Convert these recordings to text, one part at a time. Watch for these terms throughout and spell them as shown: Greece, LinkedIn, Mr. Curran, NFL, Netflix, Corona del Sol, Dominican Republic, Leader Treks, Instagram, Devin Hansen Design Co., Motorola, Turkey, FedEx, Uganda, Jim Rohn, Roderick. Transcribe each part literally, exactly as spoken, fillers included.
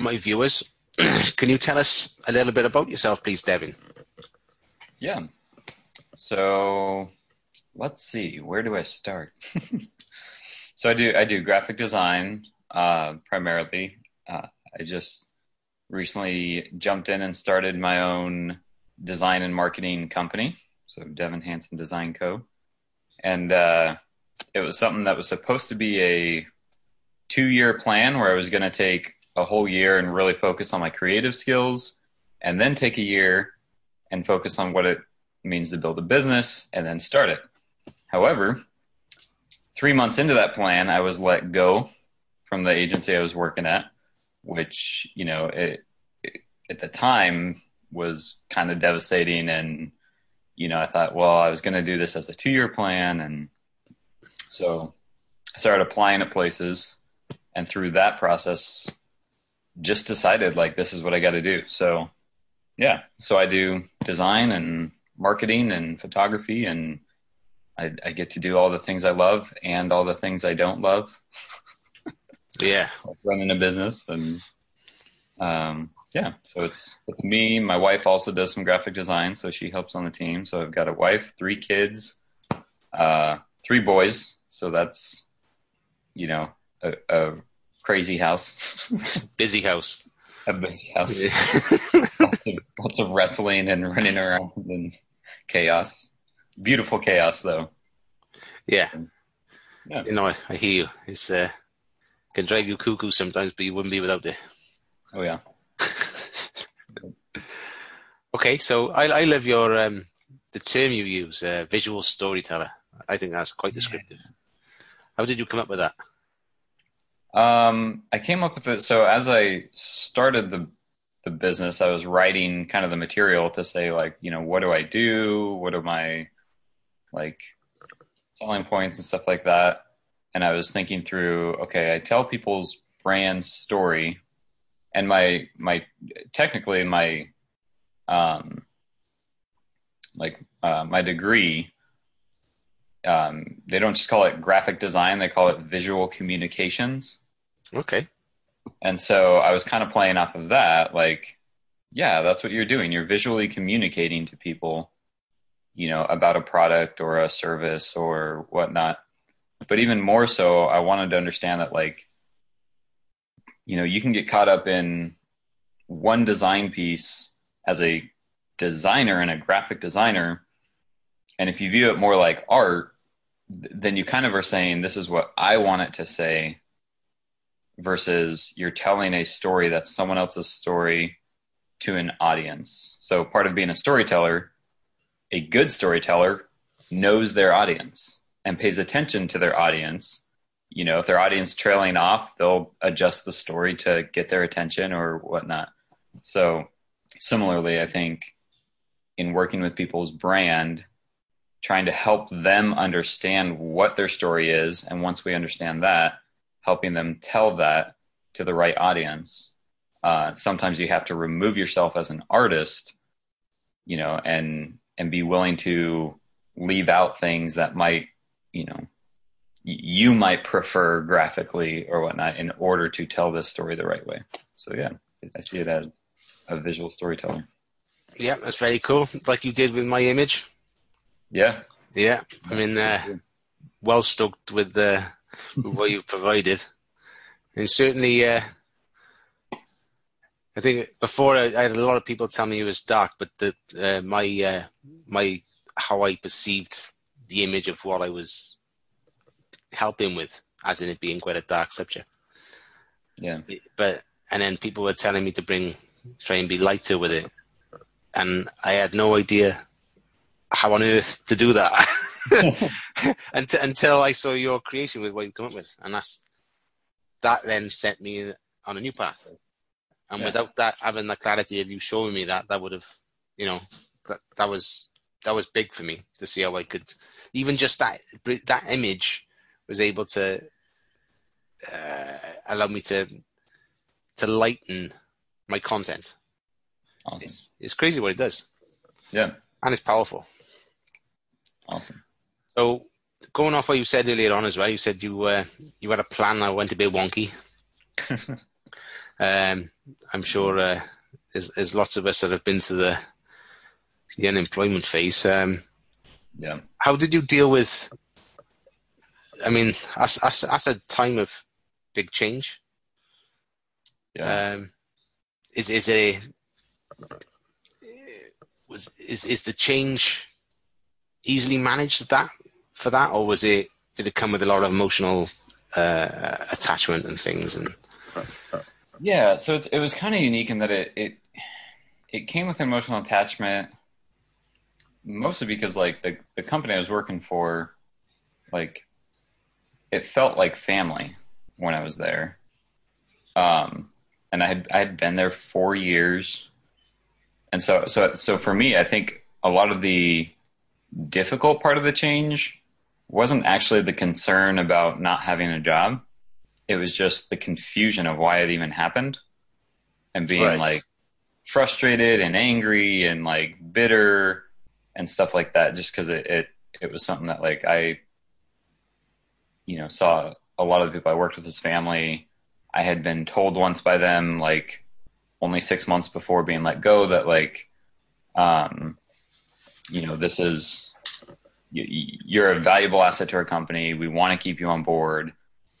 for my viewers. Can you tell us a little bit about yourself, please, Devin? Yeah. So let's see, where do I start? So I do, I do graphic design uh, primarily. Uh, I just recently jumped in and started my own design and marketing company. So Devin Hansen Design Co. And uh, it was something that was supposed to be a two-year plan where I was going to take a whole year and really focus on my creative skills, and then take a year and focus on what it means to build a business and then start it. However, three months into that plan, I was let go from the agency I was working at, which, you know, it, it, at the time was kind of devastating. And, you know, I thought, well, I was going to do this as a two-year plan. And so I started applying at places, and through that process, just decided like, this is what I got to do. So yeah, so I do design and marketing and photography, and I, I get to do all the things I love and all the things I don't love. Yeah. Like running a business, and um, yeah, so it's, it's me. My wife also does some graphic design, so she helps on the team. So I've got a wife, three kids, uh, three boys. So that's, you know, a, a crazy house. Busy house. A busy house. Yeah. lots, of, lots of wrestling and running around and chaos. Beautiful chaos, though. Yeah. yeah. You know, I, I hear you. It's uh, can drive you cuckoo sometimes, but you wouldn't be without it. Oh, yeah. Okay, so I, I love your, um, the term you use, uh, visual storyteller. I think that's quite descriptive. Yeah. How did you come up with that? Um, I came up with it. So as I started the the business, I was writing kind of the material to say, like, you know, what do I do? What are my, like, selling points and stuff like that? And I was thinking through, okay, I tell people's brand story, and my, my, technically my, um, like, uh, my degree, um, they don't just call it graphic design. They call it visual communications. Okay. And so I was kind of playing off of that, like, yeah, that's what you're doing. You're visually communicating to people, you know, about a product or a service or whatnot. But even more so, I wanted to understand that, like, you know, you can get caught up in one design piece as a designer and a graphic designer. And if you view it more like art, then you kind of are saying, this is what I want it to say, versus you're telling a story that's someone else's story to an audience. So part of being a storyteller, a good storyteller knows their audience and pays attention to their audience. You know, if their audience trailing off, they'll adjust the story to get their attention or whatnot. So similarly, I think in working with people's brand, trying to help them understand what their story is. And once we understand that, helping them tell that to the right audience. Uh, sometimes you have to remove yourself as an artist, you know, and, and be willing to leave out things that might, you know, you might prefer graphically or whatnot in order to tell this story the right way. So yeah, I see it as a visual storyteller. Yeah. That's very cool. Like you did with my image. Yeah. Yeah. I mean, uh, well stoked with the, what you provided, and certainly uh, I think before I, I had a lot of people tell me it was dark, but the, uh, my uh, my how I perceived the image of what I was helping with, as in it being quite a dark subject. Yeah. But and then people were telling me to bring try and be lighter with it, and I had no idea how on earth to do that. until, until I saw your creation with what you come up with, and that's that then set me on a new path. And yeah. Without that, having the clarity of you showing me that, that would have, you know, that that was that was big for me to see how I could, even just that that image was able to uh, allow me to to lighten my content. Awesome. It's, it's crazy what it does. Yeah, and it's powerful. Awesome. So going off what you said earlier on as well, you said you uh, you had a plan that went a bit wonky. um, I'm sure uh, there's, there's lots of us that have been through the the unemployment phase. Um, yeah. How did you deal with? I mean, that's, that's, that's a time of big change. Yeah. Um, is is a was is is the change easily managed that for that, or was it? Did it come with a lot of emotional uh, attachment and things? And yeah, so it's, it was kind of unique in that it, it it came with emotional attachment, mostly because like the the company I was working for, like it felt like family when I was there, um, and I had I had been there four years, and so so so for me, I think a lot of the difficult part of the change wasn't actually the concern about not having a job. It was just the confusion of why it even happened and being right. like frustrated and angry and like bitter and stuff like that. Just cause it, it, it was something that like, I, you know, saw a lot of the people I worked with as family. I had been told once by them, like only six months before being let go that like, um, you know, this is, you're a valuable asset to our company. We want to keep you on board.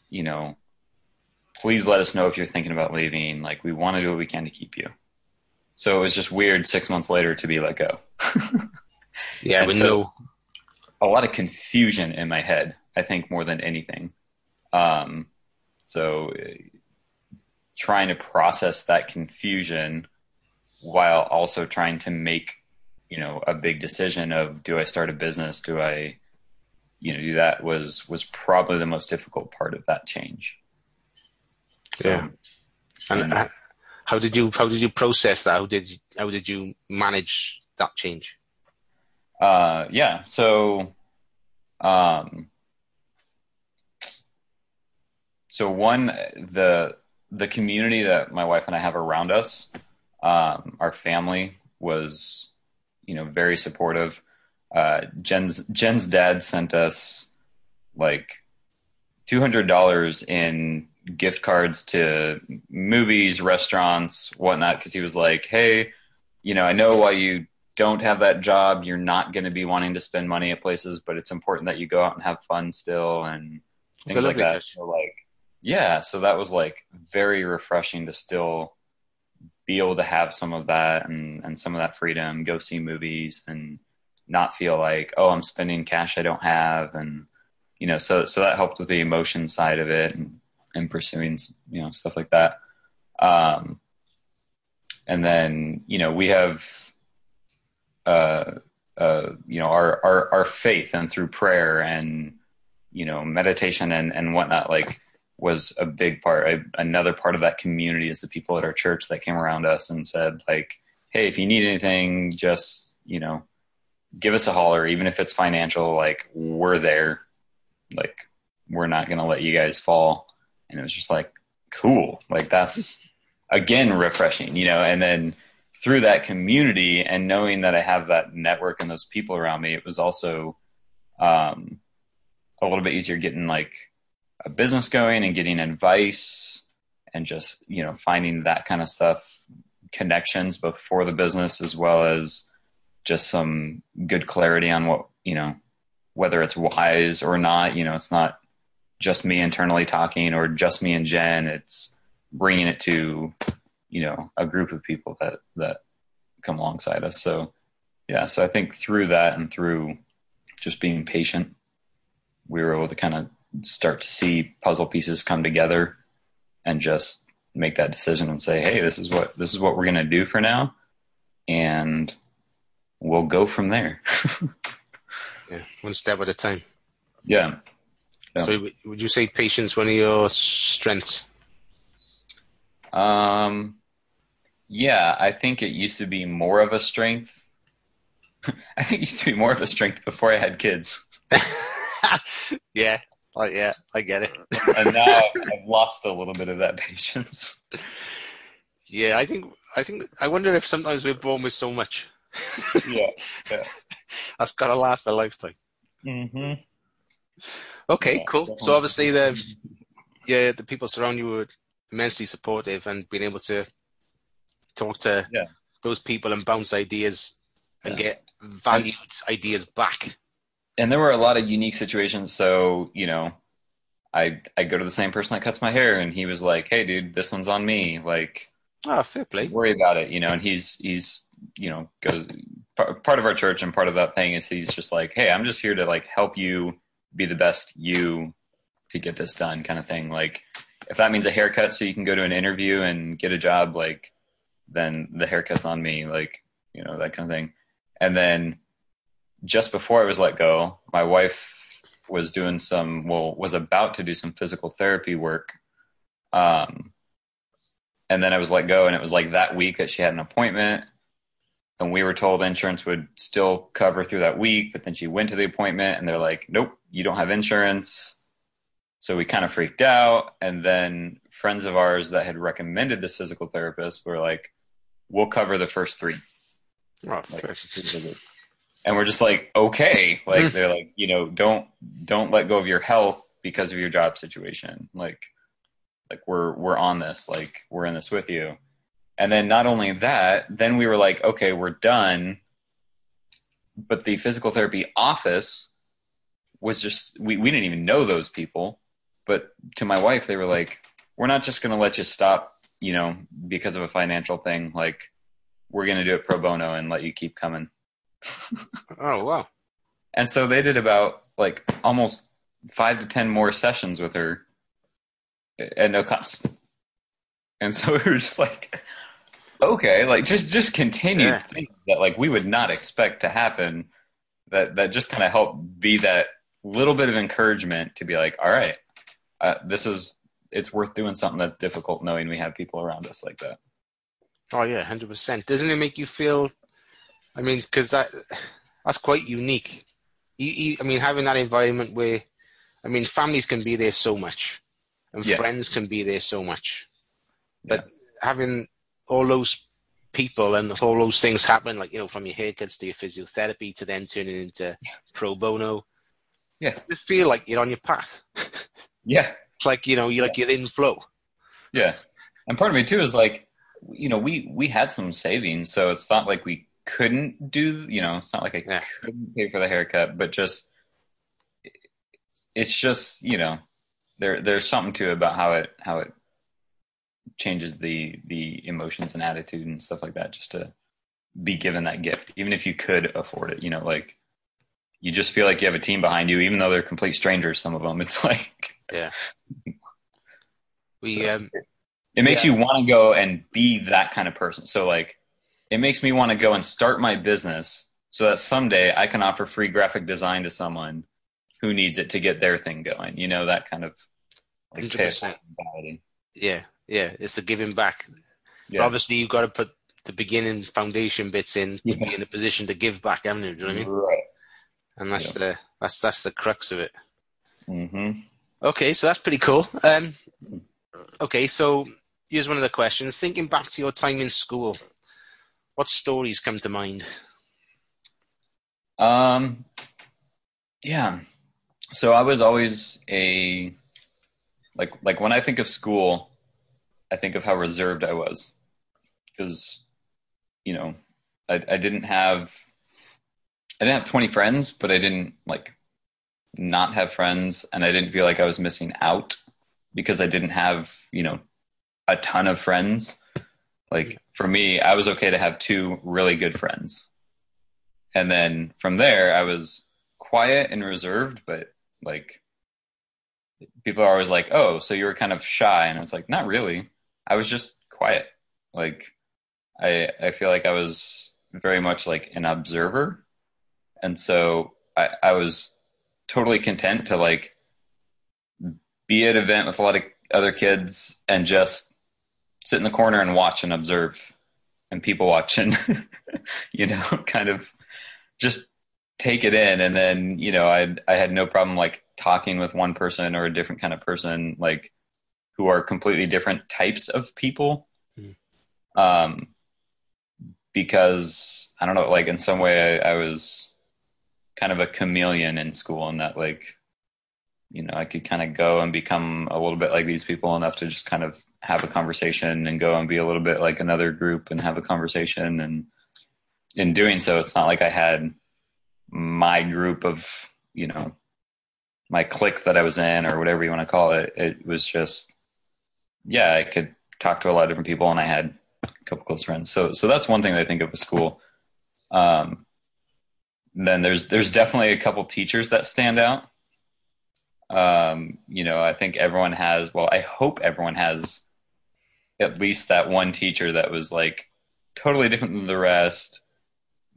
You know, please let us know if you're thinking about leaving. Like, we want to do what we can to keep you. So it was just weird six months later to be let go. Yeah, with so, no, a lot of confusion in my head, I think, more than anything. Um, so trying to process that confusion while also trying to make you know, a big decision of, do I start a business? Do I, you know, do that was, was probably the most difficult part of that change. So, yeah. And uh, how did you, how did you process that? How did you, how did you manage that change? Uh, yeah. So, um, so one, the, the community that my wife and I have around us, um, our family was, you know, very supportive. Uh, Jen's Jen's dad sent us like two hundred dollars in gift cards to movies, restaurants, whatnot, because he was like, hey, you know, I know while you don't have that job, you're not going to be wanting to spend money at places, but it's important that you go out and have fun still and things like that. So like, yeah, so that was like very refreshing to still be able to have some of that and, and some of that freedom, go see movies and not feel like, oh, I'm spending cash I don't have. And, you know, so, so that helped with the emotion side of it and, and pursuing, you know, stuff like that. Um, and then, you know, we have, uh, uh, you know, our, our, our faith and through prayer and, you know, meditation and, and whatnot, like, was a big part. I, another part of that community is the people at our church that came around us and said like, hey, if you need anything, just, you know, give us a holler, even if it's financial, like we're there, like we're not going to let you guys fall. And it was just like, cool. Like that's again, refreshing, you know, and then through that community and knowing that I have that network and those people around me, it was also um, a little bit easier getting like, a business going and getting advice and just, you know, finding that kind of stuff, connections both for the business as well as just some good clarity on what, you know, whether it's wise or not, you know, it's not just me internally talking or just me and Jen, it's bringing it to, you know, a group of people that, that come alongside us. So, yeah. So I think through that and through just being patient, we were able to kind of start to see puzzle pieces come together and just make that decision and say, hey, this is what, this is what we're going to do for now. And we'll go from there. Yeah. One step at a time. Yeah. yeah. So would you say patience, one of your strengths? Um, yeah, I think it used to be more of a strength. I think it used to be more of a strength before I had kids. Yeah. Oh, yeah, I get it. And now I've lost a little bit of that patience. Yeah, I think I think I wonder if sometimes we're born with so much. yeah, yeah, that's gotta last a lifetime. Mm-hmm. Okay, yeah, cool. Definitely. So obviously the yeah the people surrounding you were immensely supportive and being able to talk to yeah. those people and bounce ideas and yeah. get valued and, ideas back. And there were a lot of unique situations. So, you know, I I go to the same person that cuts my hair and he was like, hey dude, this one's on me. Like, oh, fair play. Worry about it. You know, and he's, he's, you know, goes part of our church and part of that thing is he's just like, hey, I'm just here to like help you be the best you to get this done kind of thing. Like if that means a haircut so you can go to an interview and get a job, like then the haircut's on me, like, you know, that kind of thing. And then just before I was let go, my wife was doing some, well, was about to do some physical therapy work. Um, and then I was let go and it was like that week that she had an appointment and we were told insurance would still cover through that week, but then she went to the appointment and they're like, nope, you don't have insurance. So we kind of freaked out. And then friends of ours that had recommended this physical therapist were like, we'll cover the first three. Oh, like, and we're just like, okay, like they're like, you know, don't, don't let go of your health because of your job situation. Like, like we're, we're on this, like we're in this with you. And then not only that, then we were like, okay, we're done. But the physical therapy office was just, we, we didn't even know those people, but to my wife, they were like, we're not just going to let you stop, you know, because of a financial thing. Like, we're going to do it pro bono and let you keep coming. Oh, wow. And so they did about like almost five to ten more sessions with her at no cost. And so we were just like, okay, like just, just continue yeah. things that like we would not expect to happen. That, that just kind of helped be that little bit of encouragement to be like, all right, uh, this is, it's worth doing something that's difficult knowing we have people around us like that. Oh yeah, one hundred percent. Doesn't it make you feel, I mean, because that, that's quite unique. You, you, I mean, having that environment where, I mean, families can be there so much and yeah. friends can be there so much. But yeah. having all those people and all those things happen, like, you know, from your haircuts to your physiotherapy to then turning into yeah. pro bono. Yeah. You feel like you're on your path. Yeah. It's like, you know, you're like, yeah. you're in flow. Yeah. And part of me too is like, you know, we, we had some savings, so it's not like we couldn't do, you know, it's not like I yeah. couldn't pay for the haircut, but just, it's just, you know, there, there's something to it about how it, how it changes the, the emotions and attitude and stuff like that, just to be given that gift, even if you could afford it, you know, like you just feel like you have a team behind you, even though they're complete strangers. Some of them, it's like, yeah, we, so. um, It makes yeah. you want to go and be that kind of person. So like, it makes me want to go and start my business so that someday I can offer free graphic design to someone who needs it to get their thing going. You know, that kind of. Like, one hundred percent. Yeah. Yeah. It's the giving back. Yeah. But obviously you've got to put the beginning foundation bits in to yeah. be in a position to give back. Haven't you? Do you know what I mean? Right. And that's yeah. the, that's, that's the crux of it. Mm-hmm. Okay. So that's pretty cool. Um, okay. So, here's one of the questions. Thinking back to your time in school, what stories come to mind? Um, yeah. So I was always a, like, like when I think of school, I think of how reserved I was because, you know, I, I didn't have, I didn't have twenty friends, but I didn't like not have friends. And I didn't feel like I was missing out because I didn't have, you know, a ton of friends. Like for me, I was okay to have two really good friends. And then from there, I was quiet and reserved, but like people are always like, oh, so you were kind of shy. And I was like, not really. I was just quiet. Like I, I feel like I was very much like an observer. And so I, I was totally content to like be at an event with a lot of other kids and just sit in the corner and watch and observe and people watch and, you know, kind of just take it in. And then, you know, I I had no problem like talking with one person or a different kind of person, like who are completely different types of people. Mm. Um, because I don't know, like in some way I, I was kind of a chameleon in school and that like, you know, I could kind of go and become a little bit like these people enough to just kind of have a conversation and go and be a little bit like another group and have a conversation. And in doing so, it's not like I had my group of, you know, my clique that I was in or whatever you want to call it. It was just, yeah, I could talk to a lot of different people, and I had a couple close friends. So, so that's one thing that I think of with school. Um, then there's, there's definitely a couple teachers that stand out. Um, you know, I think everyone has, well, I hope everyone has at least that one teacher that was like totally different than the rest,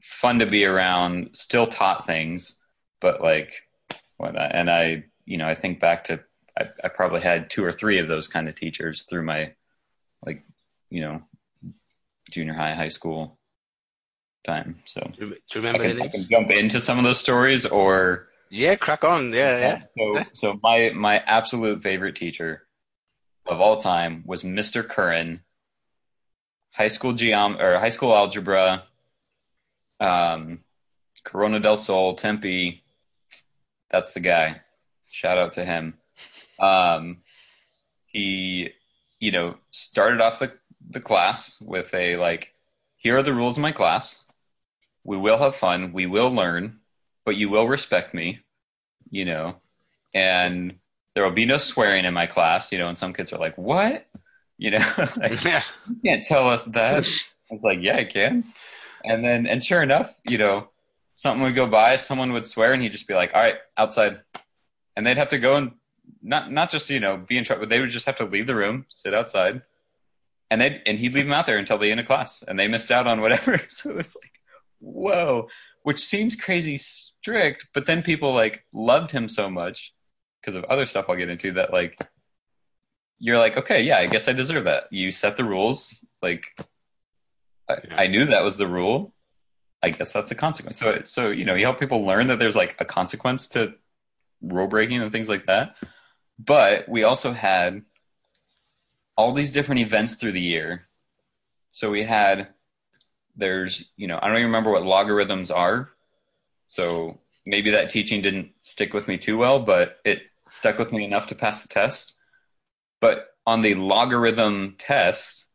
fun to be around, still taught things, but like, what? And I, you know, I think back to, I, I probably had two or three of those kind of teachers through my, like, you know, junior high, high school time. So do you remember I can, I can jump into some of those stories or... Yeah, crack on. Yeah, yeah. So, so my, my absolute favorite teacher of all time was Mister Curran, high school geom or high school algebra, um, Corona del Sol, Tempe. That's the guy. Shout out to him. Um, he, you know, started off the, the class with a like, here are the rules of my class. We will have fun. We will learn. But you will respect me, you know, and there will be no swearing in my class, you know, and some kids are like, what? You know, like, yeah. You can't tell us that. I was like, yeah, I can. And then, and sure enough, you know, something would go by, someone would swear, and he'd just be like, all right, outside. And they'd have to go and not, not just, you know, be in trouble, but they would just have to leave the room, sit outside. And they'd, and he'd leave them out there until the end of class, and they missed out on whatever. So it was like, whoa, which seems crazy strict, but then people like loved him so much because of other stuff I'll get into that. Like, you're like, okay, yeah, I guess I deserve that. You set the rules. Like I, I knew that was the rule. I guess that's the consequence. So, so, you know, you help people learn that there's like a consequence to rule breaking and things like that. But we also had all these different events through the year. So we had, there's, you know, I don't even remember what logarithms are. So maybe that teaching didn't stick with me too well, but it stuck with me enough to pass the test. But on the logarithm test,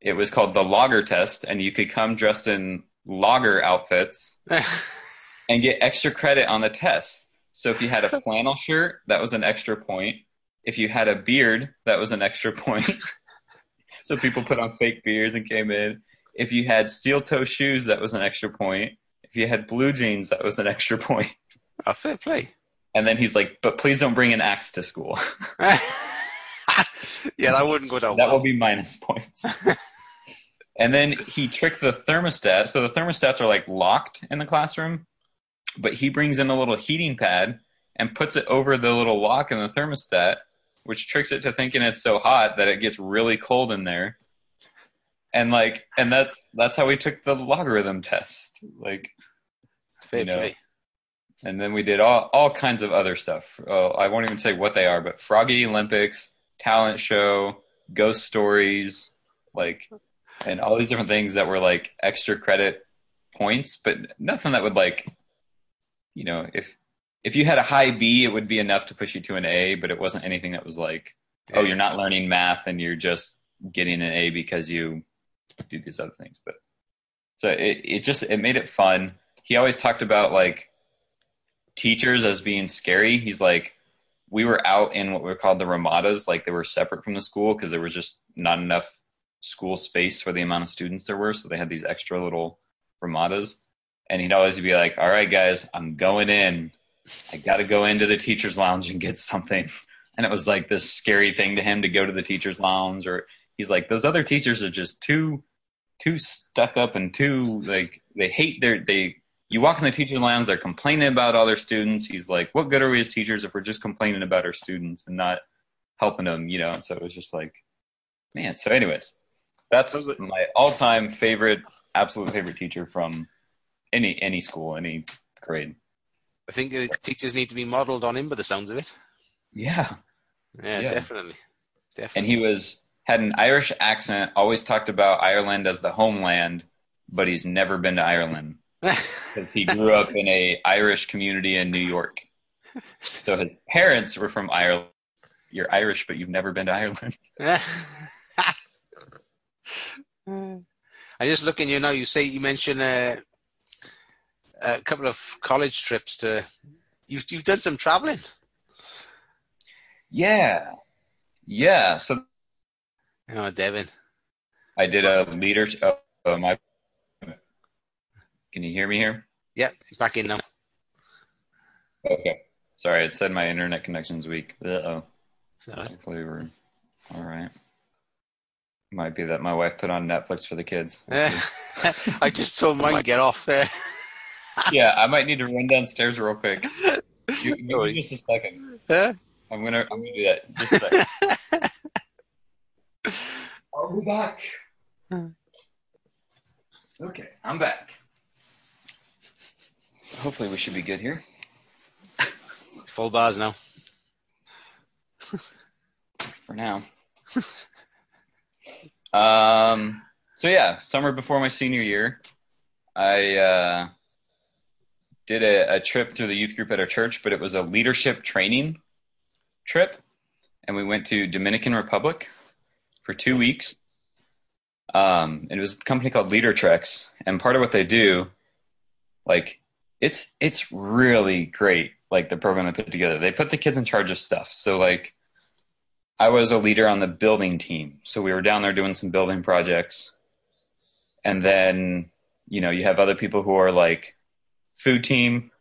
it was called the logger test, and you could come dressed in logger outfits and get extra credit on the test. So if you had a flannel shirt, that was an extra point. If you had a beard, that was an extra point. So people put on fake beards and came in. If you had steel toe shoes, that was an extra point. If you had blue jeans, that was an extra point. Oh, fair play. And then he's like, but please don't bring an axe to school. Yeah, that wouldn't go down well. That will be minus points. And then he tricked the thermostat. So the thermostats are like locked in the classroom, but he brings in a little heating pad and puts it over the little lock in the thermostat, which tricks it to thinking it's so hot that it gets really cold in there. And like, and that's, that's how we took the logarithm test. Like, you know, and then we did all, all kinds of other stuff. Uh, I won't even say what they are, but Froggy Olympics, talent show, ghost stories, like, and all these different things that were like extra credit points, but nothing that would like, you know, if, if you had a high B, it would be enough to push you to an A, but it wasn't anything that was like, oh, you're not learning math and you're just getting an A because you do these other things. But so it, it just, it made it fun. He always talked about like teachers as being scary. He's like, we were out in what were called the ramadas, like they were separate from the school because there was just not enough school space for the amount of students there were, so they had these extra little ramadas. And he'd always be like, all right guys, I'm going in, I gotta go into the teacher's lounge and get something. And it was like this scary thing to him to go to the teacher's lounge. Or he's like, those other teachers are just too too stuck up and too, like, they hate their, they, you walk in the teacher lounge, they're complaining about all their students. He's like, what good are we as teachers if we're just complaining about our students and not helping them, you know? And so it was just like, man. So anyways, that's my all-time favorite, absolute favorite teacher from any, any school, any grade. I think teachers need to be modeled on him by the sounds of it. Yeah. Yeah, yeah. Definitely. Definitely. And he was, had an Irish accent, always talked about Ireland as the homeland, but he's never been to Ireland because he grew up in a Irish community in New York. So his parents were from Ireland, you're Irish, but you've never been to Ireland. I just looking, you know, you say, you mentioned uh, a couple of college trips to, you've, you've done some traveling. Yeah. Yeah. So, oh, Devin. I did a leader. Uh, my, can you hear me here? Yeah, back in now. Okay. Sorry, it said my internet connection's weak. Uh-oh. Hopefully we're all right. Might be that my wife put on Netflix for the kids. I just told mine to get off there. Yeah, I might need to run downstairs real quick. You, you, just a second. Huh? I'm gonna I'm gonna do that. Just a second. I'll be back. Okay, I'm back. Hopefully we should be good here. Full bars now. For now. Um. So yeah, summer before my senior year, I uh, did a, a trip through the youth group at our church, but it was a leadership training trip, and we went to Dominican Republic for two weeks. Um, and it was a company called Leader Treks, and part of what they do, like, it's it's really great. Like the program they put together, they put the kids in charge of stuff. So like, I was a leader on the building team. So we were down there doing some building projects. And then, you know, you have other people who are like food team,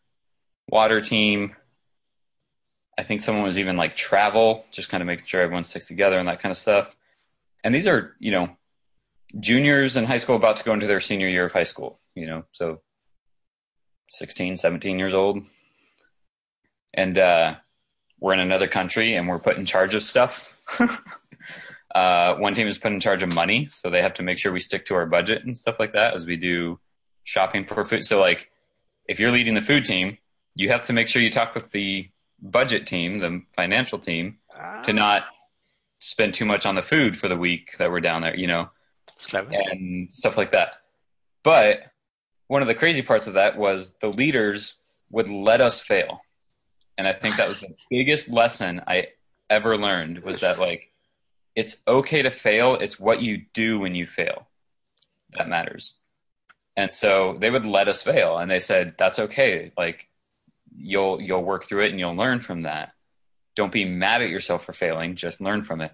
water team. I think someone was even like travel, just kind of making sure everyone sticks together and that kind of stuff. And these are, you know, juniors in high school about to go into their senior year of high school, you know, so sixteen, seventeen years old. And, uh, we're in another country and we're put in charge of stuff. uh, one team is put in charge of money. So they have to make sure we stick to our budget and stuff like that as we do shopping for food. So like if you're leading the food team, you have to make sure you talk with the budget team, the financial team, ah. to not spend too much on the food for the week that we're down there, you know, that's clever. And stuff like that. But one of the crazy parts of that was the leaders would let us fail. And I think that was the biggest lesson I ever learned was that, like, it's okay to fail. It's what you do when you fail that matters. And so they would let us fail. And they said, that's okay. Like, you'll you'll work through it and you'll learn from that. Don't be mad at yourself for failing. Just learn from it.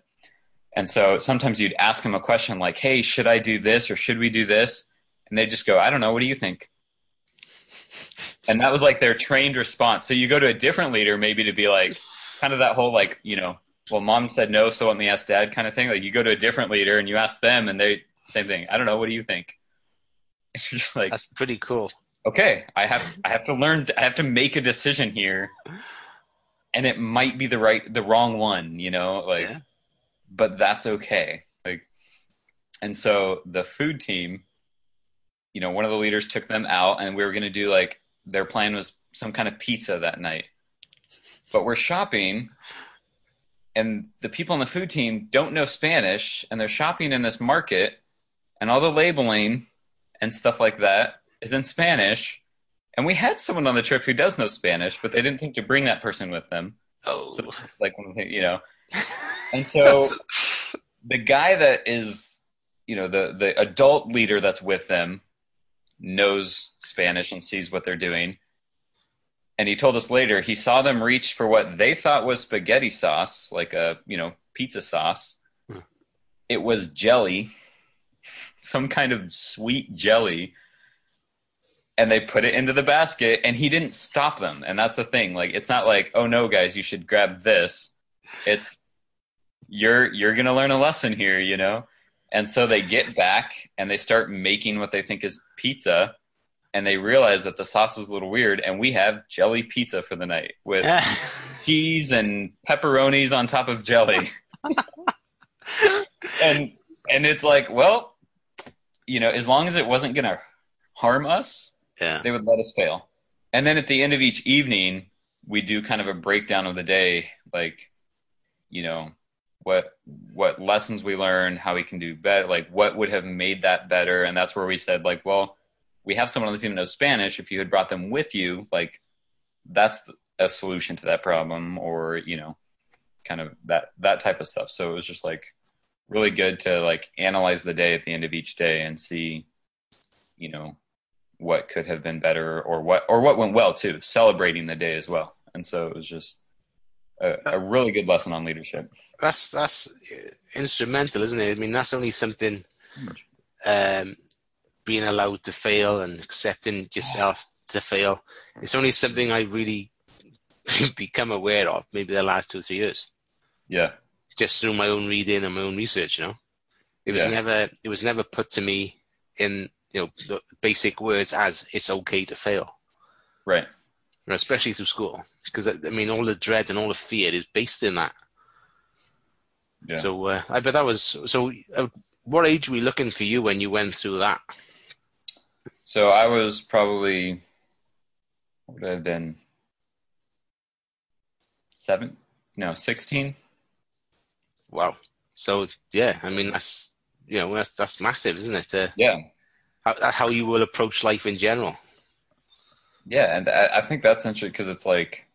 And so sometimes you'd ask them a question like, hey, should I do this or should we do this? And they just go, I don't know. What do you think? And that was like their trained response. So you go to a different leader, maybe to be like kind of that whole, like, you know, well, mom said no, so let me ask dad kind of thing. Like you go to a different leader and you ask them and they, same thing. I don't know. What do you think? You're just like, that's pretty cool. Okay. I have, I have to learn, I have to make a decision here and it might be the right, the wrong one, you know, like, yeah. But that's okay. Like, and so the food team, you know, one of the leaders took them out and we were going to do like, their plan was some kind of pizza that night, but we're shopping and the people on the food team don't know Spanish and they're shopping in this market and all the labeling and stuff like that is in Spanish. And we had someone on the trip who does know Spanish, but they didn't think to bring that person with them. Oh, so, like, you know, and so the guy that is, you know, the, the adult leader that's with them knows Spanish and sees what they're doing. And he told us later, he saw them reach for what they thought was spaghetti sauce, like a, you know, pizza sauce. Mm. It was jelly, some kind of sweet jelly. And they put it into the basket and he didn't stop them. And that's the thing. Like, it's not like, oh no, guys, you should grab this. It's you're, you're going to learn a lesson here, you know? And so they get back and they start making what they think is pizza and they realize that the sauce is a little weird and we have jelly pizza for the night with cheese and pepperonis on top of jelly. and and it's like, well, you know, as long as it wasn't going to harm us, yeah. They would let us fail. And then at the end of each evening, we do kind of a breakdown of the day, like, you know, what what lessons we learned, how we can do better, like what would have made that better. And that's where we said, like, well, we have someone on the team that knows Spanish. If you had brought them with you, like that's a solution to that problem. Or, you know, kind of that, that type of stuff. So it was just like really good to like analyze the day at the end of each day and see, you know, what could have been better or what, or what went well too, celebrating the day as well. And so it was just a, a really good lesson on leadership. That's, that's instrumental, isn't it? I mean, that's only something, um, being allowed to fail and accepting yourself to fail. It's only something I really become aware of maybe the last two or three years. Yeah. Just through my own reading and my own research, you know, it was yeah. never, it was never put to me in, you know, the basic words as it's okay to fail. Right. You know, especially through school. Because, I mean, all the dread and all the fear is based in that. Yeah. So uh, I bet that was, so uh, what age were you looking for you when you went through that? So I was probably, what would I have been? Seven? No, sixteen. Wow. So, yeah, I mean, that's, you know, that's, that's massive, isn't it? Uh, yeah. How, how you will approach life in general. Yeah, and I, I think that's interesting because it's like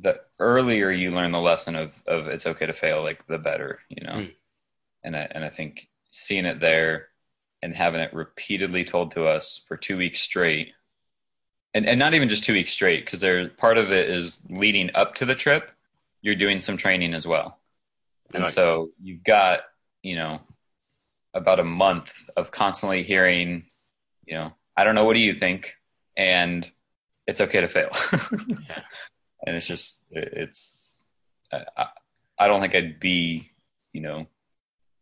the earlier you learn the lesson of, of it's okay to fail, like the better, you know? Mm. And I, and I think seeing it there and having it repeatedly told to us for two weeks straight, and, and not even just two weeks straight, because there part of it is leading up to the trip, you're doing some training as well. And like so that. You've got, you know, about a month of constantly hearing, you know, I don't know, what do you think? And it's okay to fail. Yeah. And it's just, it's, I, I don't think I'd be, you know,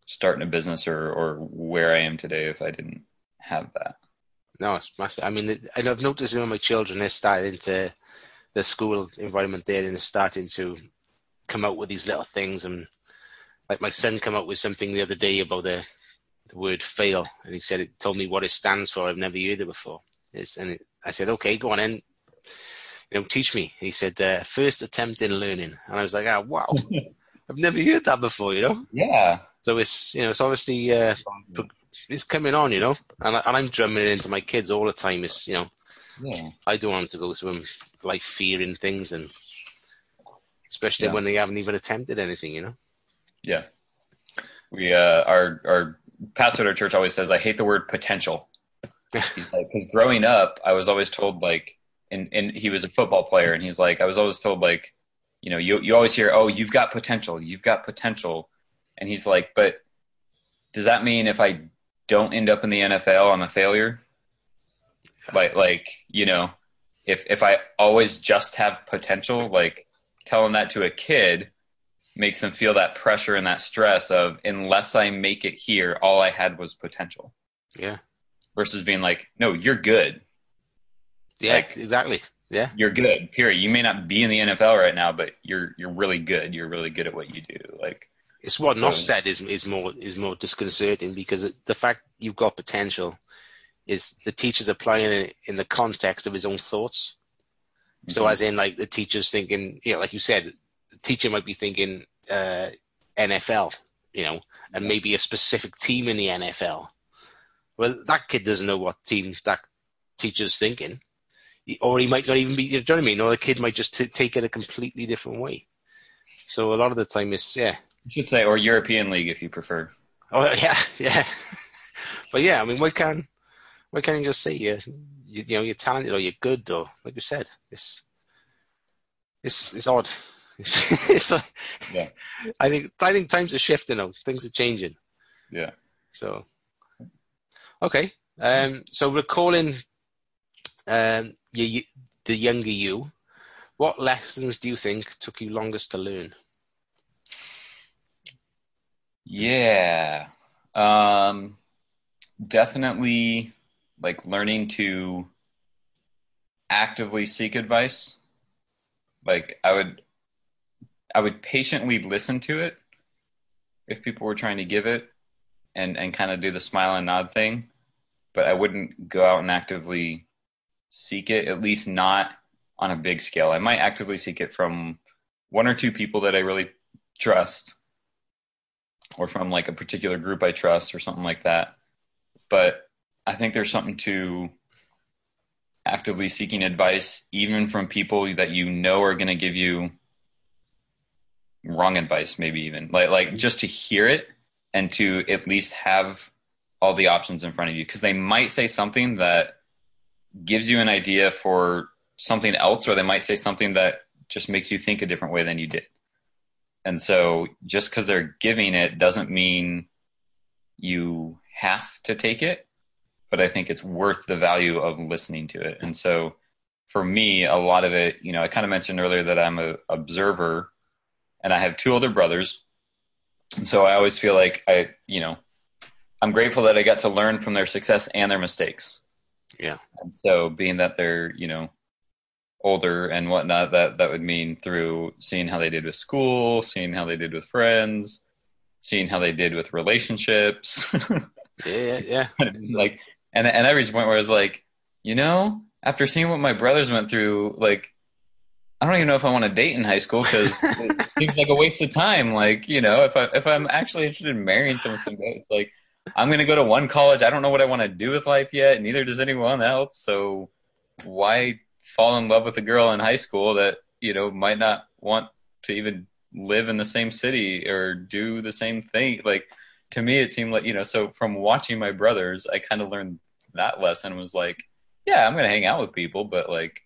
starting a business or, or where I am today if I didn't have that. No, it's massive. I mean, and I've noticed, you know, my children, they're starting to, the school environment there, and they're starting to come out with these little things. And like my son came out with something the other day about the, the word fail. And he said, it told me what it stands for. I've never heard it before. It's, and it, I said, okay, go on in, you know, teach me. He said, uh, first attempt in learning. And I was like, ah, oh, wow, I've never heard that before, you know? Yeah. So it's, you know, it's obviously, uh, it's coming on, you know, and, I, and I'm drumming it into my kids all the time. It's, you know, yeah. I don't want them to go through life fearing things, and especially yeah. when they haven't even attempted anything, you know? Yeah. We, uh, our, our pastor at our church always says, I hate the word potential. He's like, because growing up, I was always told like, and, and he was a football player, and he's like, I was always told like, you know, you you always hear, oh, you've got potential, you've got potential, and he's like, but does that mean if I don't end up in the N F L, I'm a failure? Like, like you know, if if I always just have potential, like telling that to a kid makes them feel that pressure and that stress of unless I make it here, all I had was potential. Yeah. Versus being like, no, you're good. Yeah, like, exactly. Yeah, you're good. Period. You may not be in the N F L right now, but you're you're really good. You're really good at what you do. Like it's what so, Offset is is more is more disconcerting, because the fact you've got potential is the teacher's applying it in the context of his own thoughts. Mm-hmm. So as in, like the teacher's thinking, you know, like you said, the teacher might be thinking uh, N F L, you know, and yeah. maybe a specific team in the N F L. Well, that kid doesn't know what team that teacher's thinking. Or he might not even be, you know what I mean? Or the kid might just t- take it a completely different way. So a lot of the time it's, yeah. You should say, or European League if you prefer. Oh, yeah, yeah. But yeah, I mean, why can't, why can't you just say, you're, you, you know, you're talented or you're good, or like you said, it's, it's, it's odd. It's, it's like, yeah. I think, I think times are shifting now. Things are changing. Yeah. So. Okay, um, so recalling um, your, the younger you, what lessons do you think took you longest to learn? Yeah, um, definitely like learning to actively seek advice. Like I would, I would patiently listen to it if people were trying to give it. And, and kind of do the smile and nod thing, but I wouldn't go out and actively seek it, at least not on a big scale. I might actively seek it from one or two people that I really trust, or from like a particular group I trust or something like that. But I think there's something to actively seeking advice, even from people that you know are going to give you wrong advice, maybe even like, like just to hear it and to at least have all the options in front of you, because they might say something that gives you an idea for something else, or they might say something that just makes you think a different way than you did. And so just because they're giving it doesn't mean you have to take it, but I think it's worth the value of listening to it. And so for me, a lot of it, you know, I kind of mentioned earlier that I'm an observer and I have two older brothers. And so I always feel like I, you know, I'm grateful that I got to learn from their success and their mistakes. Yeah. And so being that they're, you know, older and whatnot, that, that would mean through seeing how they did with school, seeing how they did with friends, seeing how they did with relationships. yeah, yeah. Like, and, and I reached a point where I was like, you know, after seeing what my brothers went through, like, I don't even know if I want to date in high school, because it seems like a waste of time. Like, you know, if I, if I'm actually interested in marrying someone, it's like, I'm going to go to one college. I don't know what I want to do with life yet. Neither does anyone else. So why fall in love with a girl in high school that, you know, might not want to even live in the same city or do the same thing? Like, to me, it seemed like, you know, so from watching my brothers, I kind of learned that lesson and was like, yeah, I'm going to hang out with people, but like,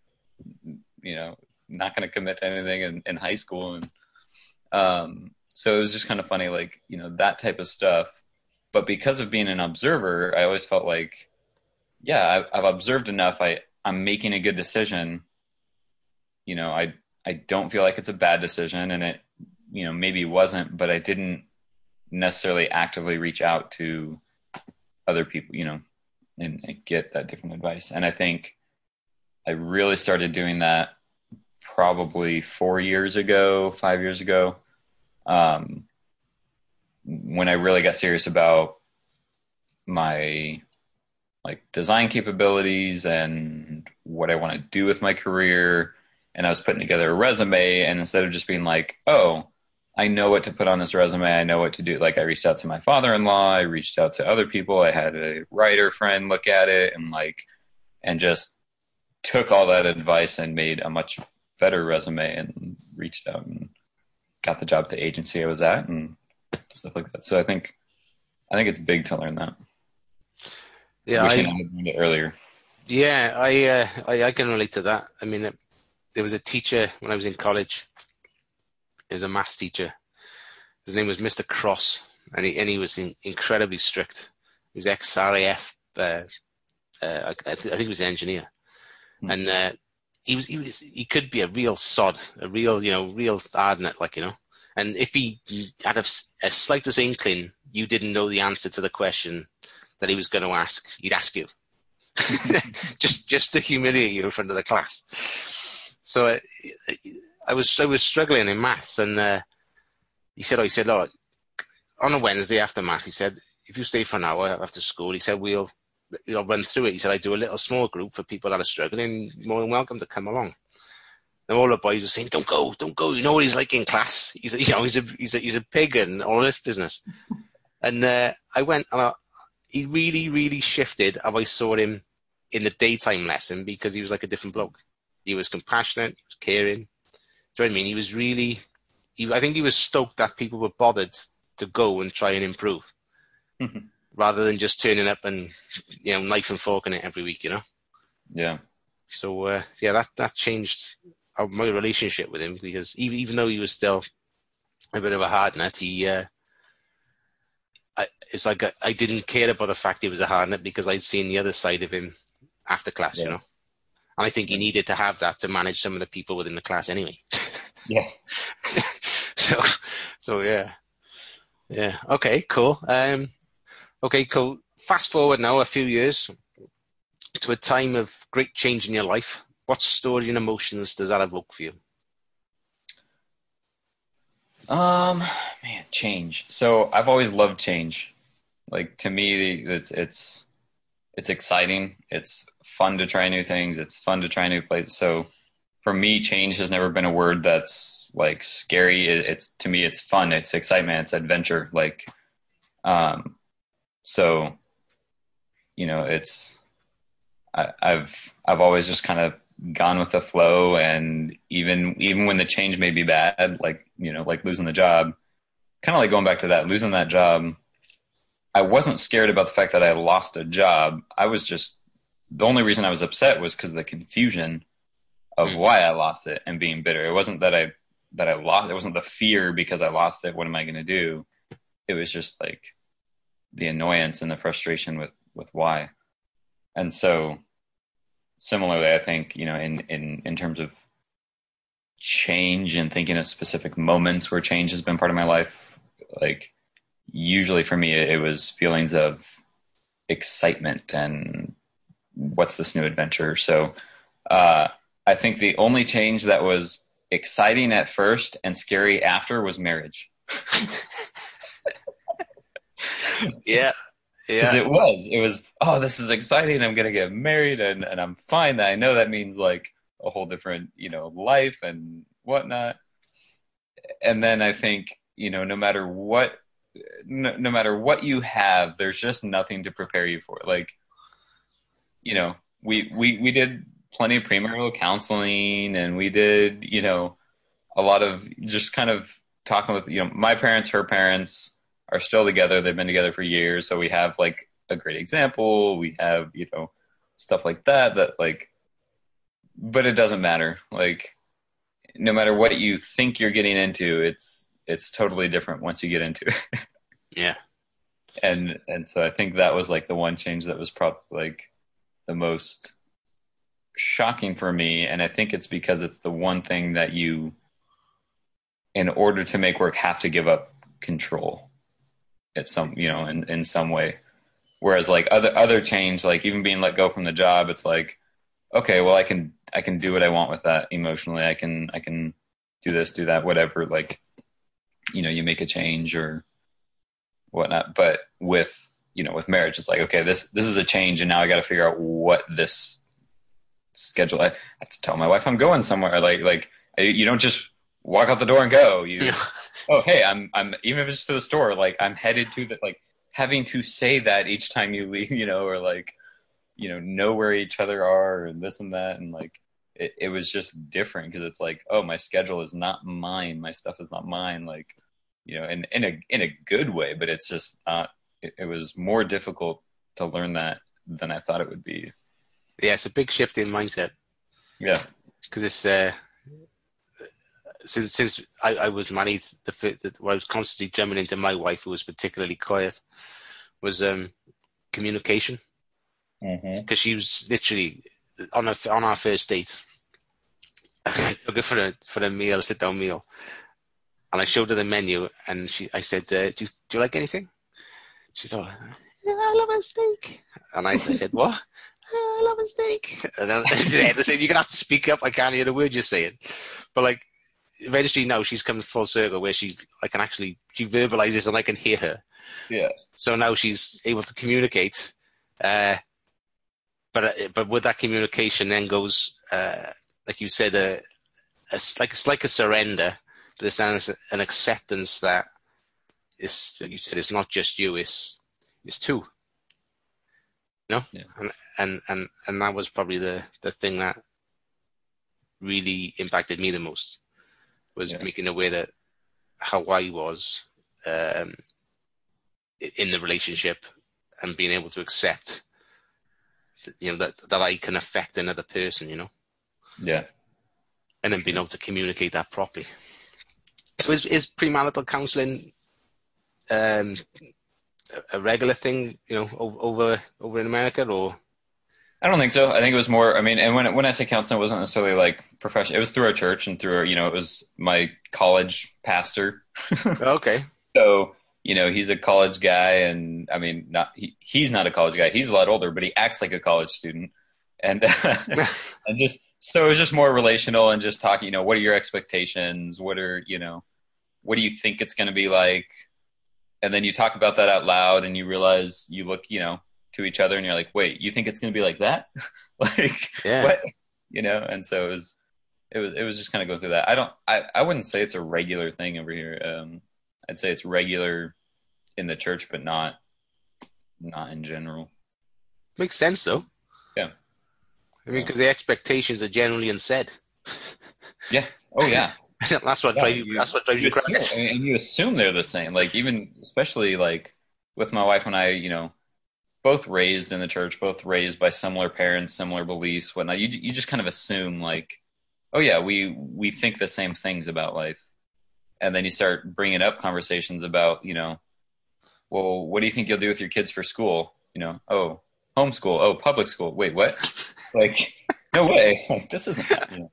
you know, not going to commit to anything in, in high school. And um, so it was just kind of funny, like, you know, that type of stuff. But because of being an observer, I always felt like, yeah, I, I've observed enough. I, I'm making a good decision. You know, I, I don't feel like it's a bad decision, and it, you know, maybe wasn't, but I didn't necessarily actively reach out to other people, you know, and, and get that different advice. And I think I really started doing that probably four years ago, five years ago. Um, when I really got serious about my like design capabilities and what I want to do with my career. And I was putting together a resume, and instead of just being like, oh, I know what to put on this resume, I know what to do, like I reached out to my father-in-law, I reached out to other people. I had a writer friend look at it and like, and just took all that advice and made a much better resume and reached out and got the job at the agency I was at and stuff like that. So I think, I think it's big to learn that. Yeah, I, I learned it earlier. Yeah, I, uh, I I can relate to that. I mean, it, there was a teacher when I was in college. He was a maths teacher. His name was Mister Cross, and he and he was in, incredibly strict. He was ex-R A F. Uh, uh, I, I think he was an engineer, mm-hmm. and uh, he was he was he could be a real sod, a real you know real hard nut, like you know. And if he had a, a slightest inkling you didn't know the answer to the question that he was going to ask, he'd ask you. just just to humiliate you in front of the class. So uh, I was I was struggling in maths, and uh, he said, oh, he said, oh, on a Wednesday after math, he said, if you stay for an hour after school, he said, we'll, we'll run through it. He said, I do a little small group for people that are struggling, more than welcome to come along. And all the boys were saying, don't go, don't go. You know what he's like in class. He's a, you know, he's a, he's a, he's a pig and all this business. And uh, I went, and I, he really, really shifted how I saw him in the daytime lesson, because he was like a different bloke. He was compassionate, he was caring. Do you know what I mean? He was really, he, I think he was stoked that people were bothered to go and try and improve, mm-hmm. rather than just turning up and, you know, knife and fork in it every week, you know? Yeah. So, uh, yeah, that, that changed my relationship with him, because even, even though he was still a bit of a hard nut, he uh, I, it's like I, I didn't care about the fact he was a hard nut, because I'd seen the other side of him after class, yeah. you know. And I think he needed to have that to manage some of the people within the class anyway. yeah. so, so yeah, yeah. Okay, cool. Um, okay, cool. Fast forward now a few years to a time of great change in your life. What story and emotions does that evoke for you? Um, man, change. So I've always loved change. Like, to me, it's it's it's exciting. It's fun to try new things. It's fun to try new places. So for me, change has never been a word that's like scary. It, it's to me, it's fun. It's excitement. It's adventure. Like, um, so you know, it's I, I've I've always just kind of gone with the flow. And even, even when the change may be bad, like, you know, like losing the job, kind of like going back to that, losing that job, I wasn't scared about the fact that I lost a job. I was just, the only reason I was upset was because of the confusion of why I lost it and being bitter. It wasn't that I, that I lost, it wasn't the fear because I lost it. What am I going to do? It was just like the annoyance and the frustration with, with why. And so similarly, I think, you know, in, in, in terms of change and thinking of specific moments where change has been part of my life, like usually for me, it was feelings of excitement and what's this new adventure. So uh, I think the only change that was exciting at first and scary after was marriage. Yeah. Yeah. Because it was, it was, oh, this is exciting. I'm going to get married and, and I'm fine. I know that means like a whole different, you know, life and whatnot. And then I think, you know, no matter what, no, no matter what you have, there's just nothing to prepare you for. Like, you know, we, we, we did plenty of premarital counseling and we did, you know, a lot of just kind of talking with, you know, my parents, her parents, are still together. They've been together for years. So we have like a great example. We have, you know, stuff like that, that like, but it doesn't matter. Like no matter what you think you're getting into, it's, it's totally different once you get into it. Yeah. And, and so I think that was like the one change that was probably like the most shocking for me. And I think it's because it's the one thing that you, in order to make work, have to give up control. At some, you know, in, in some way. Whereas like other, other change, like even being let go from the job, it's like, okay, well I can, I can do what I want with that emotionally. I can, I can do this, do that, whatever. Like, you know, you make a change or whatnot, but with, you know, with marriage, it's like, okay, this, this is a change. And now I got to figure out what this schedule, I, I have to tell my wife I'm going somewhere. Like, like you don't just walk out the door and go, you yeah. Oh, hey, I'm, I'm, even if it's to the store, like I'm headed to the, like having to say that each time you leave, you know, or like, you know, know where each other are and this and that. And like, it, it was just different. Cause it's like, oh, my schedule is not mine. My stuff is not mine. Like, you know, and in a, in a good way, but it's just not, it, it was more difficult to learn that than I thought it would be. Yeah. It's a big shift in mindset. Yeah. Cause it's, uh, Since since I, I was married, the fit that I was constantly jumping into my wife, who was particularly quiet, was um, communication. Because mm-hmm. she was literally on a, on our first date. I took her for a for a meal, a sit down meal, and I showed her the menu, and she I said, uh, "Do you, do you like anything?" She said, oh, yeah, "I love a steak," and I, I said, "What?" Oh, "I love a steak," and then I said, "You're gonna have to speak up. I can't hear the word you're saying," but like. Eventually now she's come full circle where she I can actually she verbalizes and I can hear her. Yes. So now she's able to communicate, uh, but but with that communication then goes uh, like you said, a, a like it's like a surrender, but it's an acceptance that it's like you said it's not just you, it's it's two. No, yeah. and, and and and that was probably the the thing that really impacted me the most. Was yeah. making aware that how I was um, in the relationship and being able to accept, that, you know, that, that I can affect another person, you know? Yeah. And then being able to communicate that properly. So is, is premarital counseling um, a regular thing, you know, over, over in America or? I don't think so. I think it was more, I mean, and when when I say counseling, it wasn't necessarily like professional. It was through our church and through, our, you know, it was my college pastor. Okay. So, you know, he's a college guy and I mean, not he, he's not a college guy. He's a lot older, but he acts like a college student. And, and just, so it was just more relational and just talking, you know, what are your expectations? What are, you know, what do you think it's going to be like? And then you talk about that out loud and you realize you look, you know, to each other and you're like, wait, you think it's going to be like that? Like, yeah. What? You know? And so it was, it was, it was just kind of go through that. I don't, I, I wouldn't say it's a regular thing over here. Um, I'd say it's regular in the church, but not, not in general. Makes sense though. Yeah. I mean, because the expectations are generally unsaid. Yeah. Oh, yeah. That's what yeah, drives you, you. That's what drives you, you crazy. And you assume they're the same. Like, even especially like with my wife and I, you know, both raised in the church, both raised by similar parents, similar beliefs, whatnot. You you just kind of assume like, oh yeah, we we think the same things about life, and then you start bringing up conversations about, you know, well, what do you think you'll do with your kids for school? You know, oh, homeschool, oh, public school. Wait, what? Like, no way, like, this isn't happening.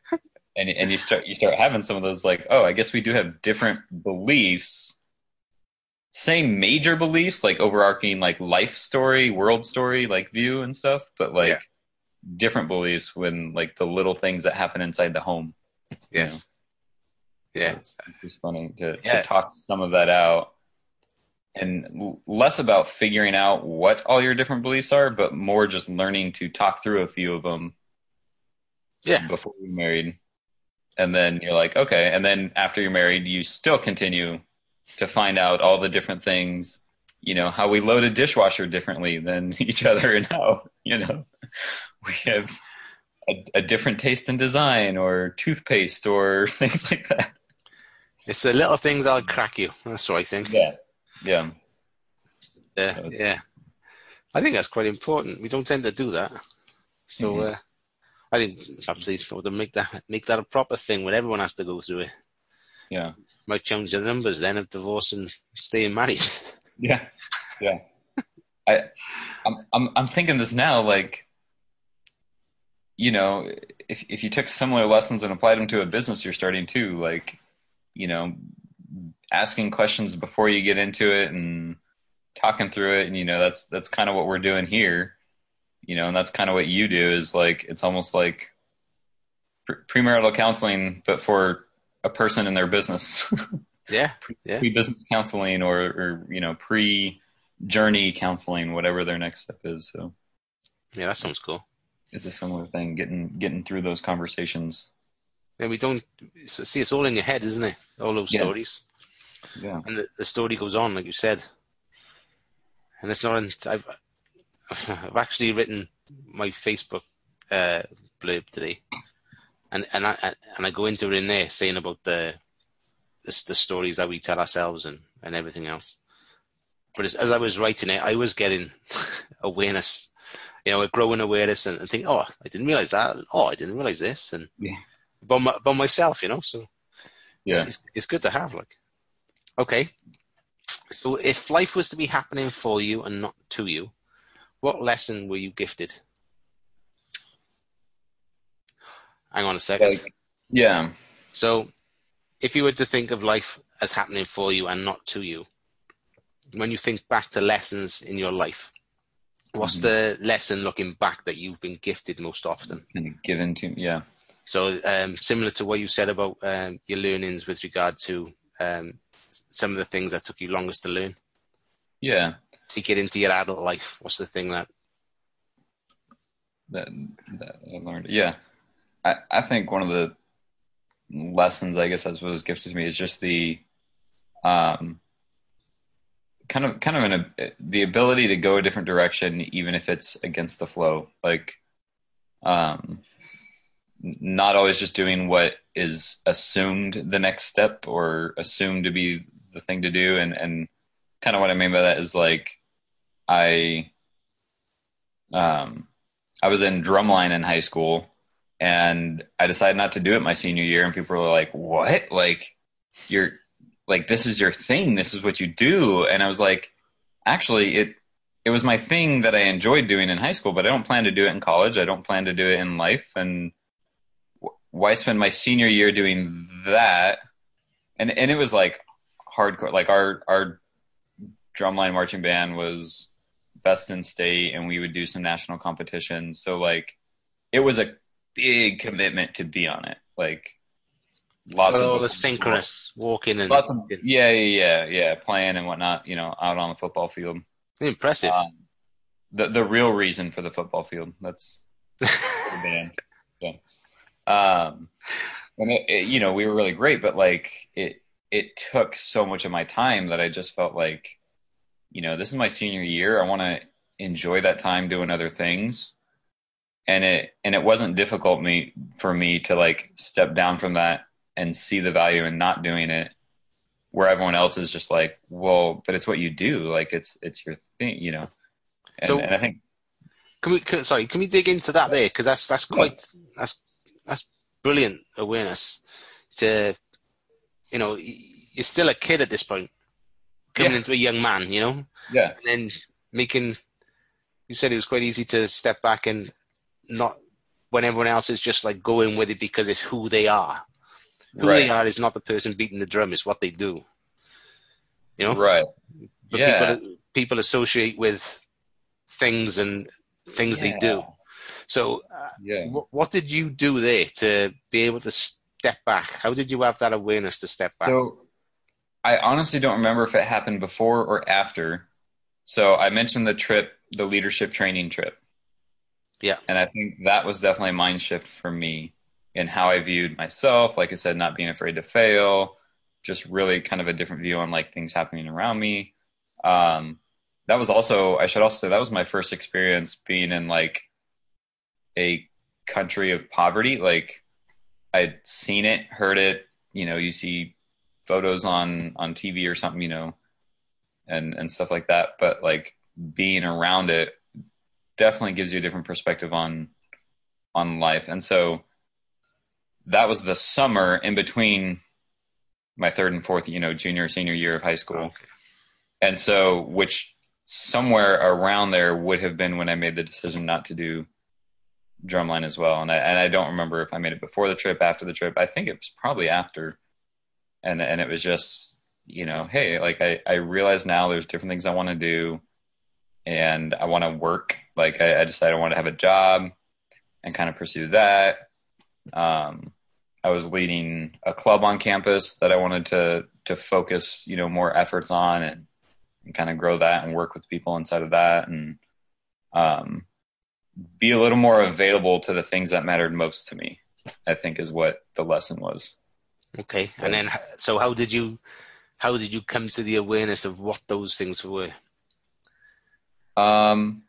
And and you start you start having some of those like, oh, I guess we do have different beliefs, same major beliefs, like overarching like life story, world story, like view and stuff, but like yeah. different beliefs when like the little things that happen inside the home. Yes. You know? Yeah. So it's, it's just funny to, yeah. to talk some of that out, and less about figuring out what all your different beliefs are, but more just learning to talk through a few of them. Yeah. Before you're married. And then you're like, okay. And then after you're married, you still continue to find out all the different things, you know, how we load a dishwasher differently than each other, and how, you know, we have a, a different taste in design or toothpaste or things like that. It's the little things that'll crack you. That's what I think. Yeah. Yeah. Yeah. So yeah. I think that's quite important. We don't tend to do that. So, mm-hmm. uh, I think obviously for to make that make that a proper thing when everyone has to go through it. Yeah, might change the numbers then of divorce and staying married. Yeah, yeah. I, I'm, I'm, I'm thinking this now. Like, you know, if if you took similar lessons and applied them to a business you're starting too, like, you know, asking questions before you get into it and talking through it, and you know, that's that's kind of what we're doing here. You know, and that's kind of what you do is like, it's almost like pre- premarital counseling, but for a person in their business. Yeah. yeah. Pre-business counseling or, or, you know, pre-journey counseling, whatever their next step is. So yeah, that sounds cool. It's a similar thing, getting, getting through those conversations. And we don't see, it's all in your head, isn't it? All those yeah. stories. Yeah. And the, the story goes on, like you said, and it's not, in, I've, I've actually written my Facebook uh, blurb today, and and I and I go into it in there saying about the the, the stories that we tell ourselves and, and everything else. But as, as I was writing it, I was getting awareness, you know, a growing awareness, and, and thinking, oh, I didn't realize that, and, oh, I didn't realize this, and yeah. about my, about myself, you know. So yeah, it's, it's, it's good to have. Like, okay, so if life was to be happening for you and not to you, what lesson were you gifted? Hang on a second. Like, yeah. So if you were to think of life as happening for you and not to you, when you think back to lessons in your life, what's mm-hmm. the lesson looking back that you've been gifted most often? And given to, yeah. So um, similar to what you said about um, your learnings with regard to um, some of the things that took you longest to learn. Yeah. Take it into your adult life. What's the thing that that, that I learned? Yeah, I, I think one of the lessons, I guess, that's what was gifted to me is just the um kind of kind of an uh, the ability to go a different direction, even if it's against the flow. Like, um, not always just doing what is assumed the next step or assumed to be the thing to do, and and. Kind of what I mean by that is like, I, um, I was in drumline in high school, and I decided not to do it my senior year. And people were like, "What? Like, you're like this is your thing. This is what you do." And I was like, "Actually, it it was my thing that I enjoyed doing in high school, but I don't plan to do it in college. I don't plan to do it in life. And why spend my senior year doing that?" And and it was like hardcore. Like our our drumline marching band was best in state, and we would do some national competitions. So like, it was a big commitment to be on it. Like lots oh, of all the synchronous walking and lots of, yeah, yeah, yeah, yeah, playing and whatnot, you know, out on the football field. Impressive. Um, the the real reason for the football field. That's the band. Yeah. Um, and it, it, you know, we were really great, but like it it took so much of my time that I just felt like, you know, this is my senior year. I want to enjoy that time doing other things. And it, and it wasn't difficult me for me to like step down from that and see the value in not doing it, where everyone else is just like, whoa, but it's what you do. Like it's, it's your thing, you know? And, so, and I think, can we, can, sorry, can we dig into that there? Cause that's, that's quite, that's, that's brilliant awareness to, you know, you're still a kid at this point coming yeah. into a young man, you know? Yeah. And then making, you said it was quite easy to step back and, not when everyone else is just like going with it because it's who they are. Who right. they are is not the person beating the drum, it's what they do. You know? Right. But yeah. people, people associate with things and things yeah. they do. So uh, yeah. w- what did you do there to be able to step back? How did you have that awareness to step back? So I honestly don't remember if it happened before or after. So I mentioned the trip, the leadership training trip. Yeah. And I think that was definitely a mind shift for me in how I viewed myself. Like I said, not being afraid to fail, just really kind of a different view on like things happening around me. Um, that was also, I should also say that was my first experience being in like a country of poverty. Like I'd seen it, heard it, you know, you see photos on, on T V or something, you know, and, and stuff like that. But like being around it definitely gives you a different perspective on, on life. And so that was the summer in between my third and fourth, you know, junior, senior year of high school. Okay. And so, which somewhere around there would have been when I made the decision not to do drumline as well. And I, and I don't remember if I made it before the trip, after the trip. I think it was probably after. And, and it was just, you know, hey, like I, I realize now there's different things I want to do. And I want to work, like I, I decided I want to have a job and kind of pursue that. Um, I was leading a club on campus that I wanted to to focus, you know, more efforts on and, and kind of grow that and work with people inside of that and um, be a little more available to the things that mattered most to me, I think is what the lesson was. Okay. And then, so how did you, how did you come to the awareness of what those things were? Um,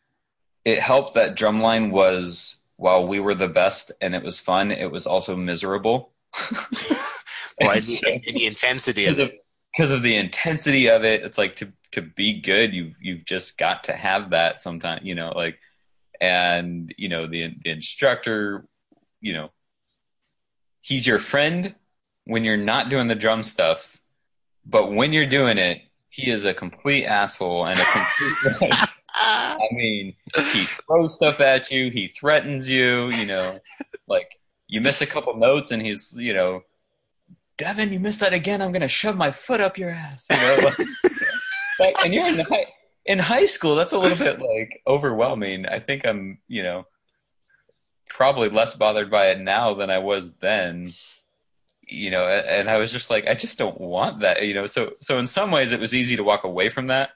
it helped that drumline was, while we were the best and it was fun, it was also miserable. Why the, the intensity of it? Because of the intensity of it, it's like to, to be good, you, you've just got to have that sometimes, you know, like, and you know, the, the instructor, you know, he's your friend when you're not doing the drum stuff, but when you're doing it, he is a complete asshole and a complete, like, I mean, he throws stuff at you, he threatens you, you know, like you miss a couple notes and he's, you know, Devin, you missed that again, I'm going to shove my foot up your ass. You know, like, like, and you're in high, in high school, that's a little bit like overwhelming. I think I'm, you know, probably less bothered by it now than I was then, you know, and I was just like, I just don't want that, you know, so, so in some ways it was easy to walk away from that.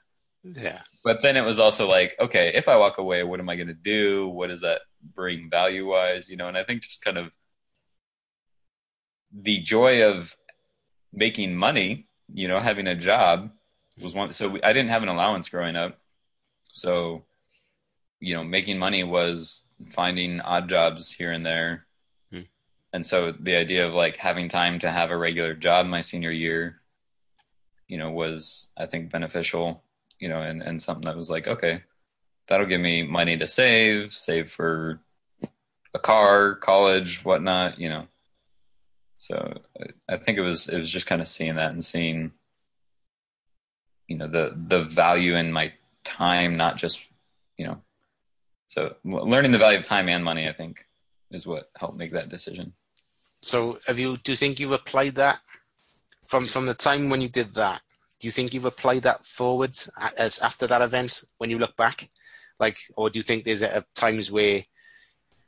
Yeah. But then it was also like, okay, if I walk away, what am I going to do? What does that bring value wise? You know, and I think just kind of the joy of making money, you know, having a job was one. So we, I didn't have an allowance growing up. So, you know, making money was finding odd jobs here and there. Hmm. And so the idea of like having time to have a regular job my senior year, you know, was, I think, beneficial. You know, and, and something that was like, okay, that'll give me money to save, save for a car, college, whatnot, you know. So I think it was, it was just kind of seeing that and seeing, you know, the, the value in my time, not just, you know, so learning the value of time and money, I think, is what helped make that decision. So have you, do you think you've applied that from, from the time when you did that? Do you think you've applied that forward as after that event when you look back? Like, or do you think there's a, a times where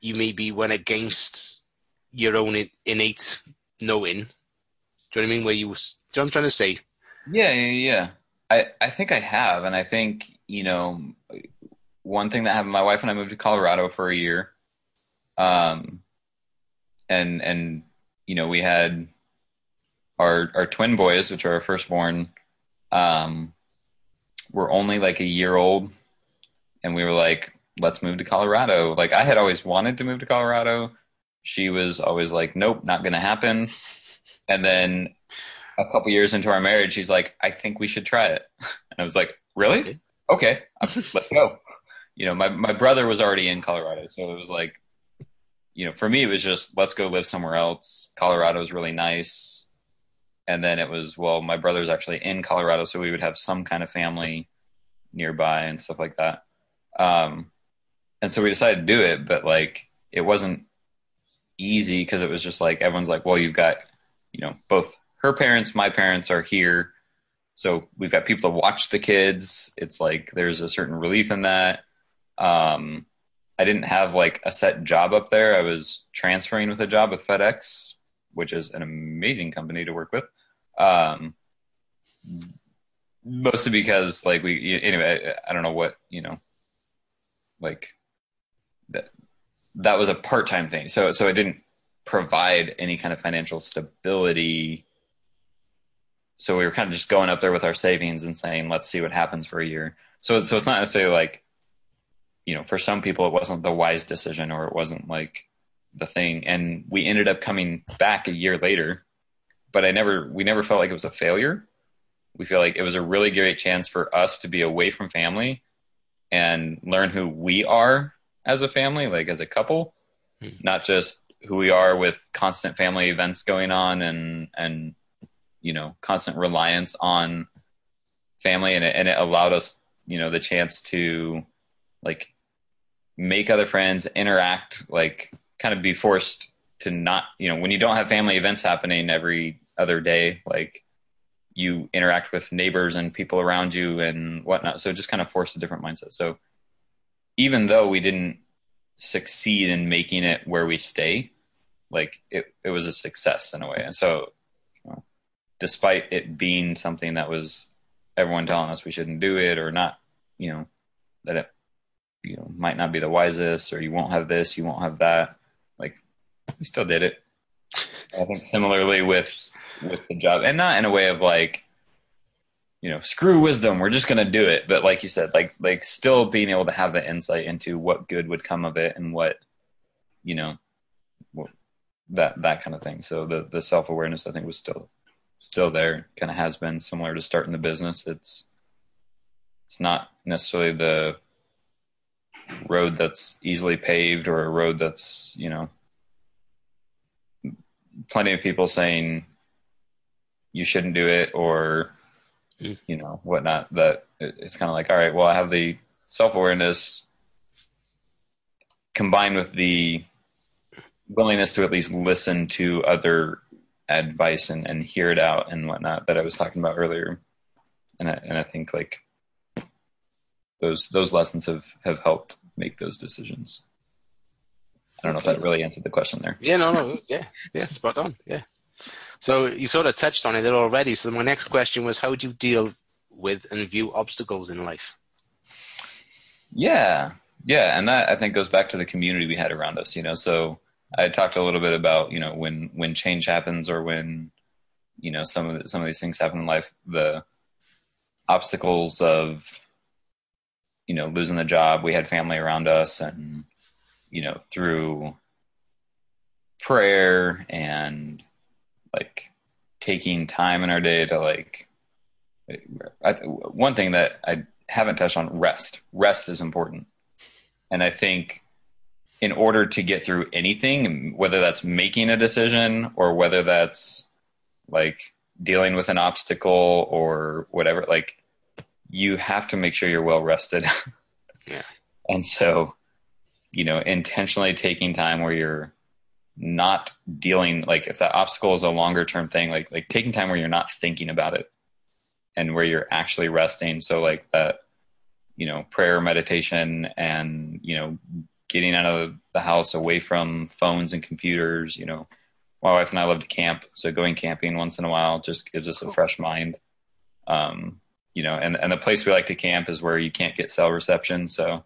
you maybe went against your own innate knowing? Do you know what I mean? Where you, do you know what I'm trying to say? Yeah, yeah, yeah. I, I think I have. And I think, you know, one thing that happened, my wife and I moved to Colorado for a year. Um, and, and, you know, we had our, our twin boys, which are our firstborn. Um, we're only like a year old and we were like, let's move to Colorado. Like, I had always wanted to move to Colorado. She was always like, nope, not going to happen. And then a couple years into our marriage, she's like, I think we should try it. And I was like, really? Okay, let's go. You know, my, my brother was already in Colorado. So it was like, you know, for me, it was just, let's go live somewhere else. Colorado is really nice. And then it was, well, my brother's actually in Colorado, so we would have some kind of family nearby and stuff like that. Um, and so we decided to do it, but like, it wasn't easy because it was just like, everyone's like, well, you've got, you know, both her parents, my parents are here. So we've got people to watch the kids. It's like, there's a certain relief in that. Um, I didn't have like a set job up there. I was transferring with a job with FedEx, which is an amazing company to work with. Um, mostly because like we, anyway, I, I don't know what, you know, like that, that was a part-time thing. So, so I didn't provide any kind of financial stability. So we were kind of just going up there with our savings and saying, let's see what happens for a year. So, so it's not necessarily like, you know, for some people it wasn't the wise decision or it wasn't like the thing. And we ended up coming back a year later, but I never, we never felt like it was a failure. We feel like it was a really great chance for us to be away from family and learn who we are as a family, like as a couple, mm-hmm. not just who we are with constant family events going on and, and, you know, constant reliance on family. And it, and it allowed us, you know, the chance to like make other friends, interact, like kind of be forced to not, you know, when you don't have family events happening every other day, like you interact with neighbors and people around you and whatnot. So it just kind of forced a different mindset. So even though we didn't succeed in making it where we stay, like it, it was a success in a way. And so, you know, despite it being something that was everyone telling us we shouldn't do it or not, you know, that it you know might not be the wisest or you won't have this, you won't have that. Like we still did it. I think similarly with with the job, and not in a way of like, you know, screw wisdom, we're just going to do it. But like you said, like, like still being able to have the insight into what good would come of it and what, you know, what, that, that kind of thing. So the, the self-awareness I think was still, still there, kind of has been similar to starting the business. It's it's not necessarily the road that's easily paved or a road that's, you know, plenty of people saying you shouldn't do it or, you know, whatnot. That it's kind of like, all right, well, I have the self-awareness combined with the willingness to at least listen to other advice and, and hear it out and whatnot that I was talking about earlier. And I, and I think like those, those lessons have, have helped make those decisions. I don't know if that really answered the question there. Yeah, no, no. Yeah. Yeah. Spot on. Yeah. So you sort of touched on it already. So my next question was, how do you deal with and view obstacles in life? Yeah. Yeah. And that I think goes back to the community we had around us, you know, so I talked a little bit about, you know, when, when change happens or when, you know, some of the, some of these things happen in life, the obstacles of, you know, losing the job, we had family around us and, you know, through prayer and like taking time in our day to like, I, one thing that I haven't touched on, rest, rest is important. And I think in order to get through anything, whether that's making a decision or whether that's like dealing with an obstacle or whatever, like you have to make sure you're well rested. Yeah. And so, you know, intentionally taking time where you're not dealing, like if that obstacle is a longer term thing, like, like taking time where you're not thinking about it and where you're actually resting. So like that, you know, prayer, meditation, and, you know, getting out of the house away from phones and computers. You know, my wife and I love to camp. So going camping once in a while just gives us a fresh mind. Um, you know, and, and the place we like to camp is where you can't get cell reception. So,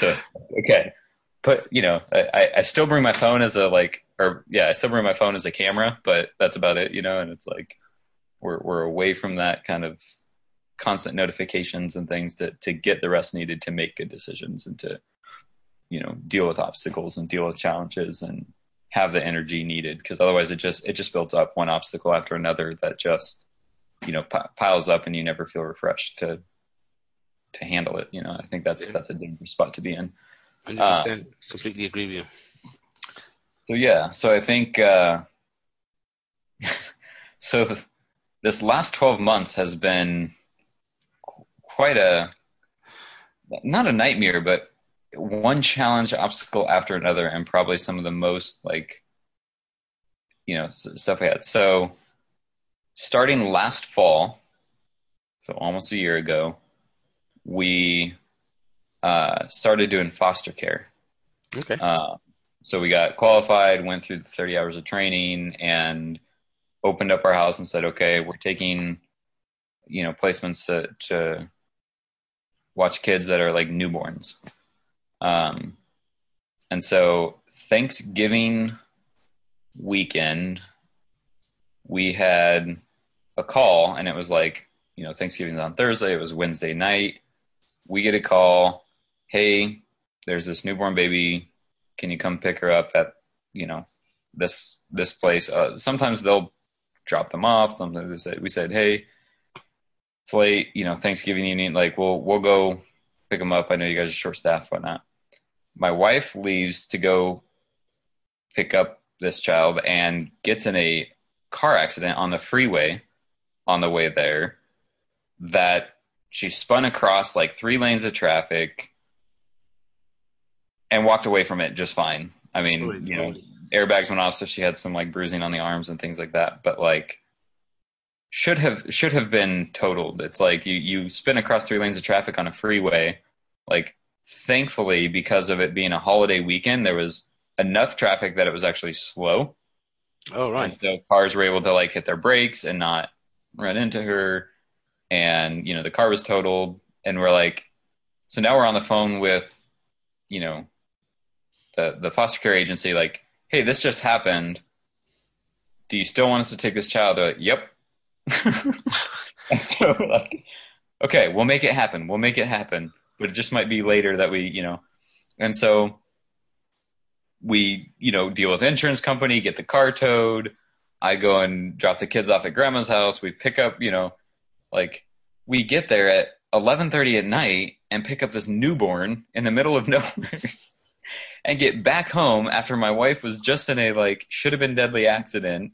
so okay. But, you know, I, I still bring my phone as a like, or yeah, I still bring my phone as a camera, but that's about it, you know? And it's like, we're, we're away from that kind of constant notifications and things to, to get the rest needed to make good decisions and to, you know, deal with obstacles and deal with challenges and have the energy needed. Because otherwise it just, it just builds up one obstacle after another that just, you know, p- piles up and you never feel refreshed to, to handle it. You know, I think that's, yeah. that's a dangerous spot to be in. one hundred percent uh, completely agree with you. So, yeah. So I think, uh, so the, this last twelve months has been quite a, not a nightmare, but one challenge obstacle after another, and probably some of the most like, you know, stuff we had. So starting last fall, so almost a year ago, we uh, started doing foster care. Okay. Uh, so we got qualified, went through the thirty hours of training, and opened up our house and said, okay, we're taking, you know, placements to, to watch kids that are like newborns. Um, and so Thanksgiving weekend, we had a call, and it was like, you know, Thanksgiving's on Thursday. It was Wednesday night. We get a call. Hey, there's this newborn baby. Can you come pick her up at, you know, this, this place? Uh, sometimes they'll drop them off. Sometimes they say, we said, hey, it's late, you know, Thanksgiving evening, like we'll, we'll go pick them up. I know you guys are short staffed, whatnot. My wife leaves to go pick up this child and gets in a car accident on the freeway on the way there that she spun across like three lanes of traffic and walked away from it just fine. I mean, oh, you know, airbags went off, so she had some like bruising on the arms and things like that, but like should have should have been totaled. It's like you you spin across three lanes of traffic on a freeway. Like, thankfully, because of it being a holiday weekend, there was enough traffic that it was actually slow. Oh, right. And so cars were able to like hit their brakes and not run into her, and you know, the car was totaled. And we're like, so now we're on the phone with, you know, the the foster care agency, like, hey, this just happened. Do you still want us to take this child? They're like, yep. And so we're like, okay, we'll make it happen. We'll make it happen. But it just might be later that we, you know. And so we, you know, deal with insurance company, get the car towed. I go and drop the kids off at grandma's house. We pick up, you know, like we get there at eleven thirty at night and pick up this newborn in the middle of nowhere and get back home after my wife was just in a, like, should have been deadly accident.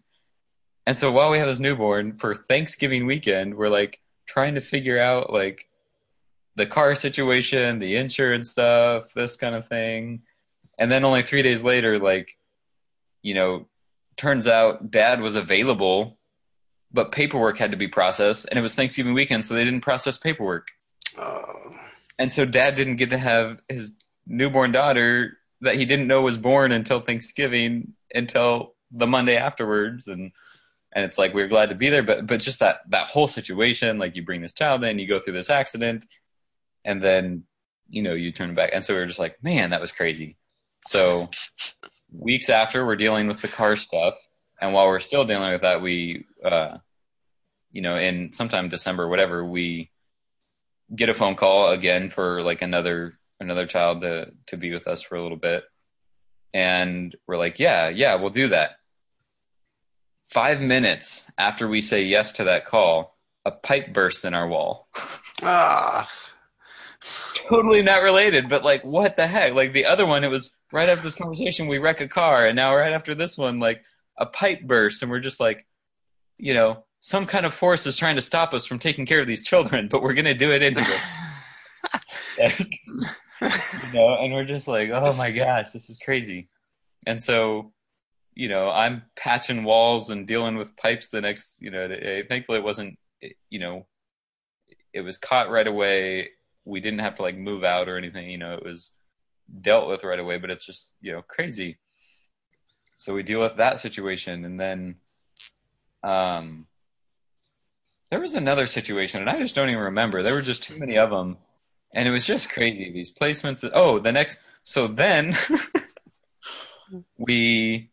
And so while we have this newborn for Thanksgiving weekend, we're like trying to figure out like the car situation, the insurance stuff, this kind of thing. And then only three days later, like, you know, turns out dad was available, but paperwork had to be processed, and it was Thanksgiving weekend, so they didn't process paperwork. Oh. And so dad didn't get to have his newborn daughter that he didn't know was born until Thanksgiving, until the Monday afterwards. And, and it's like, we were glad to be there, but, but just that, that whole situation, like you bring this child in, you go through this accident, and then, you know, you turn back. And so we were just like, man, that was crazy. So weeks after, we're dealing with the car stuff. And while we're still dealing with that, we, uh, you know, in sometime December, whatever, we get a phone call again for like another, another child to, to be with us for a little bit. And we're like, yeah, yeah, we'll do that. Five minutes after we say yes to that call, a pipe bursts in our wall. Ah. Totally not related, but like, what the heck? Like the other one, it was right after this conversation, we wreck a car, and now right after this one, like a pipe bursts, and we're just like, you know, some kind of force is trying to stop us from taking care of these children, but we're going to do it anyway. Like, you know, and we're just like, oh my gosh, this is crazy. And so, you know, I'm patching walls and dealing with pipes the next, you know, day. Thankfully it wasn't, you know, it was caught right away. We didn't have to like move out or anything, you know, it was dealt with right away, but it's just, you know, crazy. So we deal with that situation. And then, um, there was another situation, and I just don't even remember. There were just too many of them. And it was just crazy. These placements. That, oh, the next. So then we,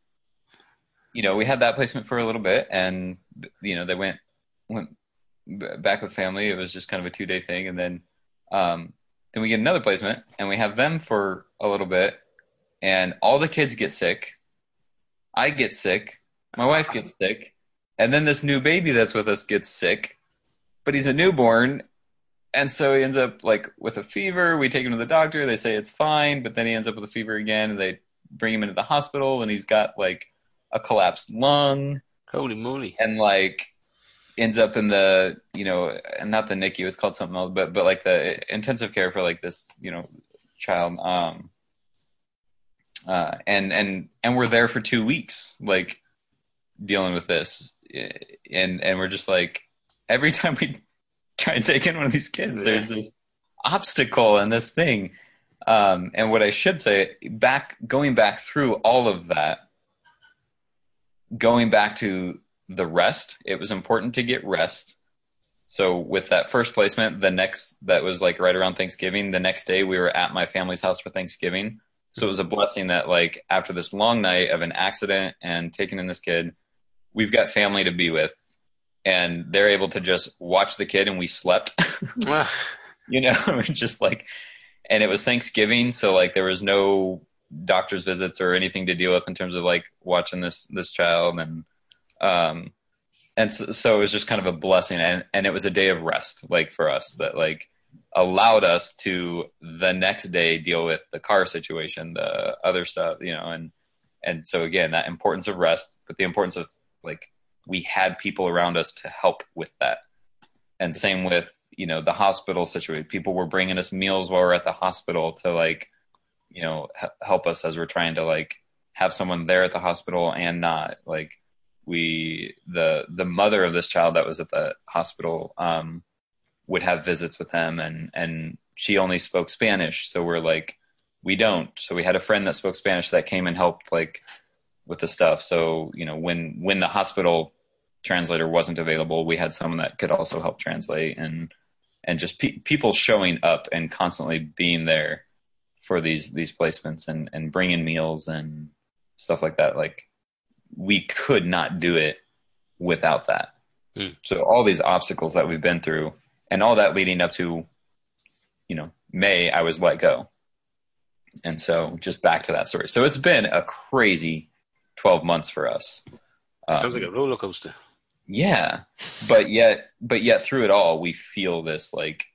you know, we had that placement for a little bit, and, you know, they went, went, back with family. It was just kind of a two day thing. And then, um, then we get another placement and we have them for a little bit, and all the kids get sick. I get sick. My wife gets sick. And then this new baby that's with us gets sick, but he's a newborn. And so he ends up like with a fever. We take him to the doctor. They say it's fine, but then he ends up with a fever again, and they bring him into the hospital, and he's got like a collapsed lung. Holy moly. And like ends up in the, you know, not the N I C U, it's called something else, but, but like the intensive care for like this, you know, child. Um, uh, and, and, and we're there for two weeks, like dealing with this. And, and we're just like, every time we try and take in one of these kids, there's this obstacle and this thing. Um, and what I should say, back going back through all of that, going back to the rest, it was important to get rest. So with that first placement, the next, that was like right around Thanksgiving, the next day we were at my family's house for Thanksgiving. So it was a blessing that like after this long night of an accident and taking in this kid, we've got family to be with, and they're able to just watch the kid, and we slept, you know, just like, and it was Thanksgiving. So like there was no doctor's visits or anything to deal with in terms of like watching this, this child. And, um, and so, so it was just kind of a blessing. And, and it was a day of rest, like for us, that like allowed us to the next day deal with the car situation, the other stuff, you know, and, and so again, that importance of rest, but the importance of like, we had people around us to help with that. And same with, you know, the hospital situation, people were bringing us meals while we're at the hospital to like, you know, h- help us as we're trying to like have someone there at the hospital and not like we, the, the mother of this child that was at the hospital, um, would have visits with him, and, and she only spoke Spanish. So we're like, we don't. So we had a friend that spoke Spanish that came and helped like with the stuff. So, you know, when, when the hospital translator wasn't available, we had someone that could also help translate, and, and just pe- people showing up and constantly being there for these, these placements, and, and bringing meals and stuff like that. Like we could not do it without that. Mm. So all these obstacles that we've been through, and all that leading up to, you know, May, I was let go. And so just back to that story. So it's been a crazy twelve months for us. Um, Sounds like a roller coaster. Yeah. But yet, but yet through it all, we feel this like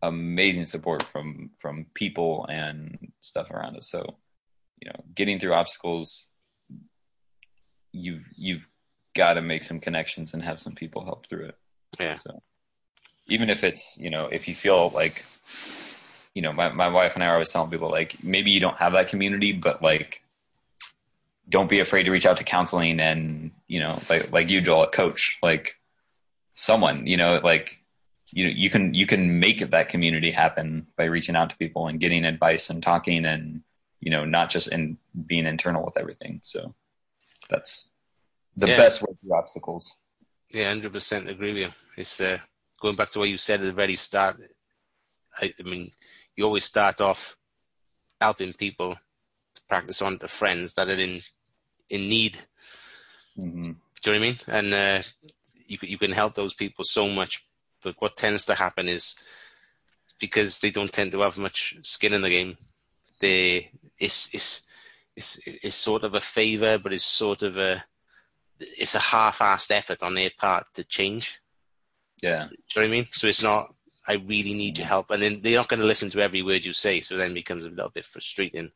amazing support from, from people and stuff around us. So, you know, getting through obstacles, you've, you've got to make some connections and have some people help through it. Yeah. So, even if it's, you know, if you feel like, you know, my, my wife and I are always telling people like, maybe you don't have that community, but like, don't be afraid to reach out to counseling and, you know, like, like you, Joel, a coach, like someone, you know, like, you you can, you can make that community happen by reaching out to people and getting advice and talking and, you know, not just in being internal with everything. So that's the yeah. best way through obstacles. Yeah. one hundred percent agree with you. It's uh, going back to what you said at the very start. I, I mean, you always start off helping people to practice on to friends that are in, in need. Mm-hmm. Do you know what I mean? And uh, you you can help those people so much. But what tends to happen is, because they don't tend to have much skin in the game, they it's it's it's it's sort of a favor, but it's sort of a it's a half-assed effort on their part to change. Yeah, do you know what I mean? So it's not, I really need your help, and then they're not going to listen to every word you say. So then it becomes a little bit frustrating,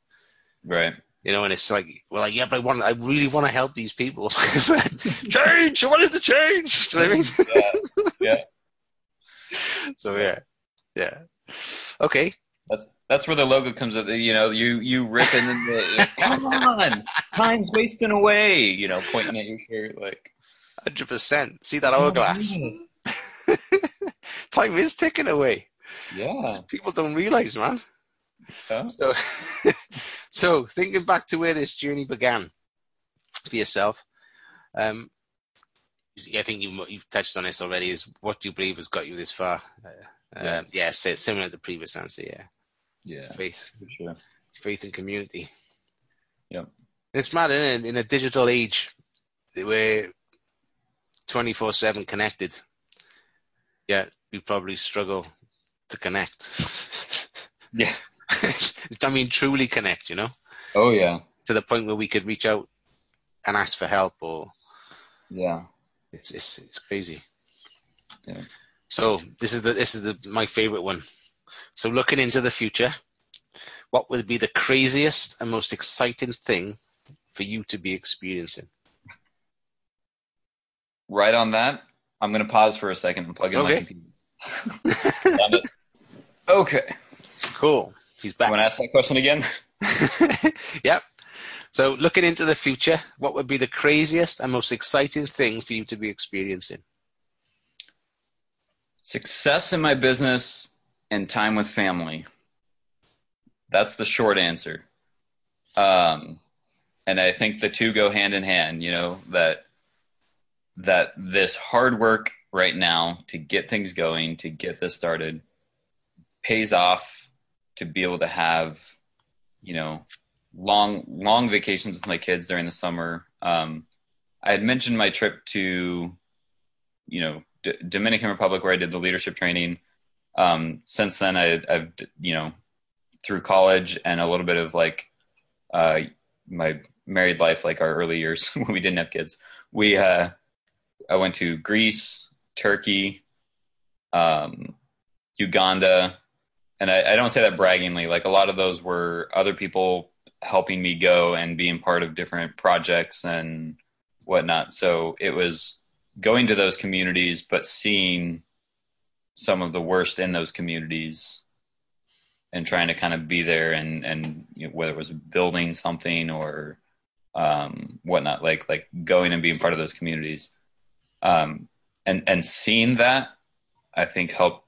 right? You know, and it's like, well, like, yeah, but I want, I really want to help these people. Change, I want them to change. Do you know what I mean? Yeah. yeah. So yeah, yeah. Okay, that's, that's where the logo comes up. You know, you you ripping in the come on, time's wasting away. You know, pointing at your shirt like hundred percent. See that hourglass? Oh, time is ticking away. Yeah, people don't realize, man. Huh? So, so thinking back to where this journey began for yourself. Um, I think you've, you've touched on this already, is what do you believe has got you this far? Uh, yeah. Um, yeah, so similar to the previous answer, yeah. Yeah, faith. For sure. Faith and community. Yeah. It's mad, isn't it? In a digital age, we're twenty-four seven connected. yeah, we probably struggle to connect. Yeah. I mean, truly connect, you know? Oh, yeah. To the point where we could reach out and ask for help or... Yeah. It's it's it's crazy. Yeah. So this is the this is the my favorite one. So looking into the future, what would be the craziest and most exciting thing for you to be experiencing? Right on that, I'm going to pause for a second and plug in okay. my computer. Damn it. Okay. Cool. He's back. You want to ask that question again? Yep. So looking into the future, what would be the craziest and most exciting thing for you to be experiencing? Success in my business and time with family. That's the short answer. Um, and I think the two go hand in hand, you know, that that this hard work right now to get things going, to get this started, pays off to be able to have, you know, long, long vacations with my kids during the summer. Um, I had mentioned my trip to, you know, D- Dominican Republic, where I did the leadership training. Um, since then I, I've, you know, through college and a little bit of like, uh, my married life, like our early years when we didn't have kids, we, uh, I went to Greece, Turkey, um, Uganda. And I, I don't say that braggingly, like a lot of those were other people helping me go and being part of different projects and whatnot. So it was going to those communities, but seeing some of the worst in those communities and trying to kind of be there and, and you know, whether it was building something or um, whatnot, like, like going and being part of those communities. Um, and, and seeing that, I think helped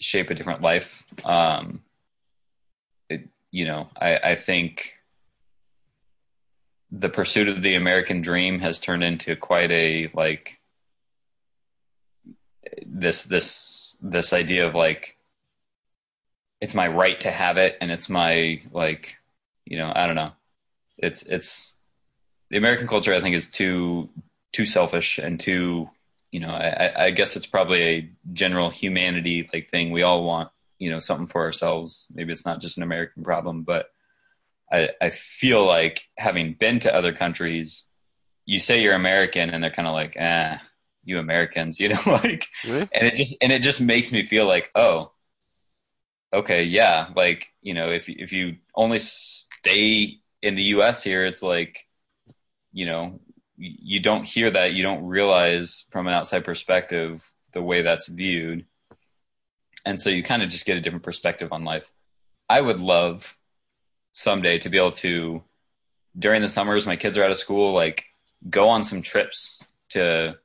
shape a different life. Um, it, you know, I, I think the pursuit of the American dream has turned into quite a, like this, this, this idea of like, it's my right to have it. And it's my, like, you know, I don't know. It's, it's the American culture, I think, is too, too selfish and too, you know, I, I guess it's probably a general humanity like thing. We all want, you know, something for ourselves. Maybe it's not just an American problem, but I, I feel like having been to other countries, you say you're American and they're kind of like, ah, you Americans, you know, like, really? and it just, and it just makes me feel like, oh, okay. Yeah. Like, you know, if, if you only stay in the U S here, it's like, you know, you don't hear that. You don't realize from an outside perspective the way that's viewed. And so you kind of just get a different perspective on life. I would love someday to be able to, during the summers, my kids are out of school, like go on some trips to,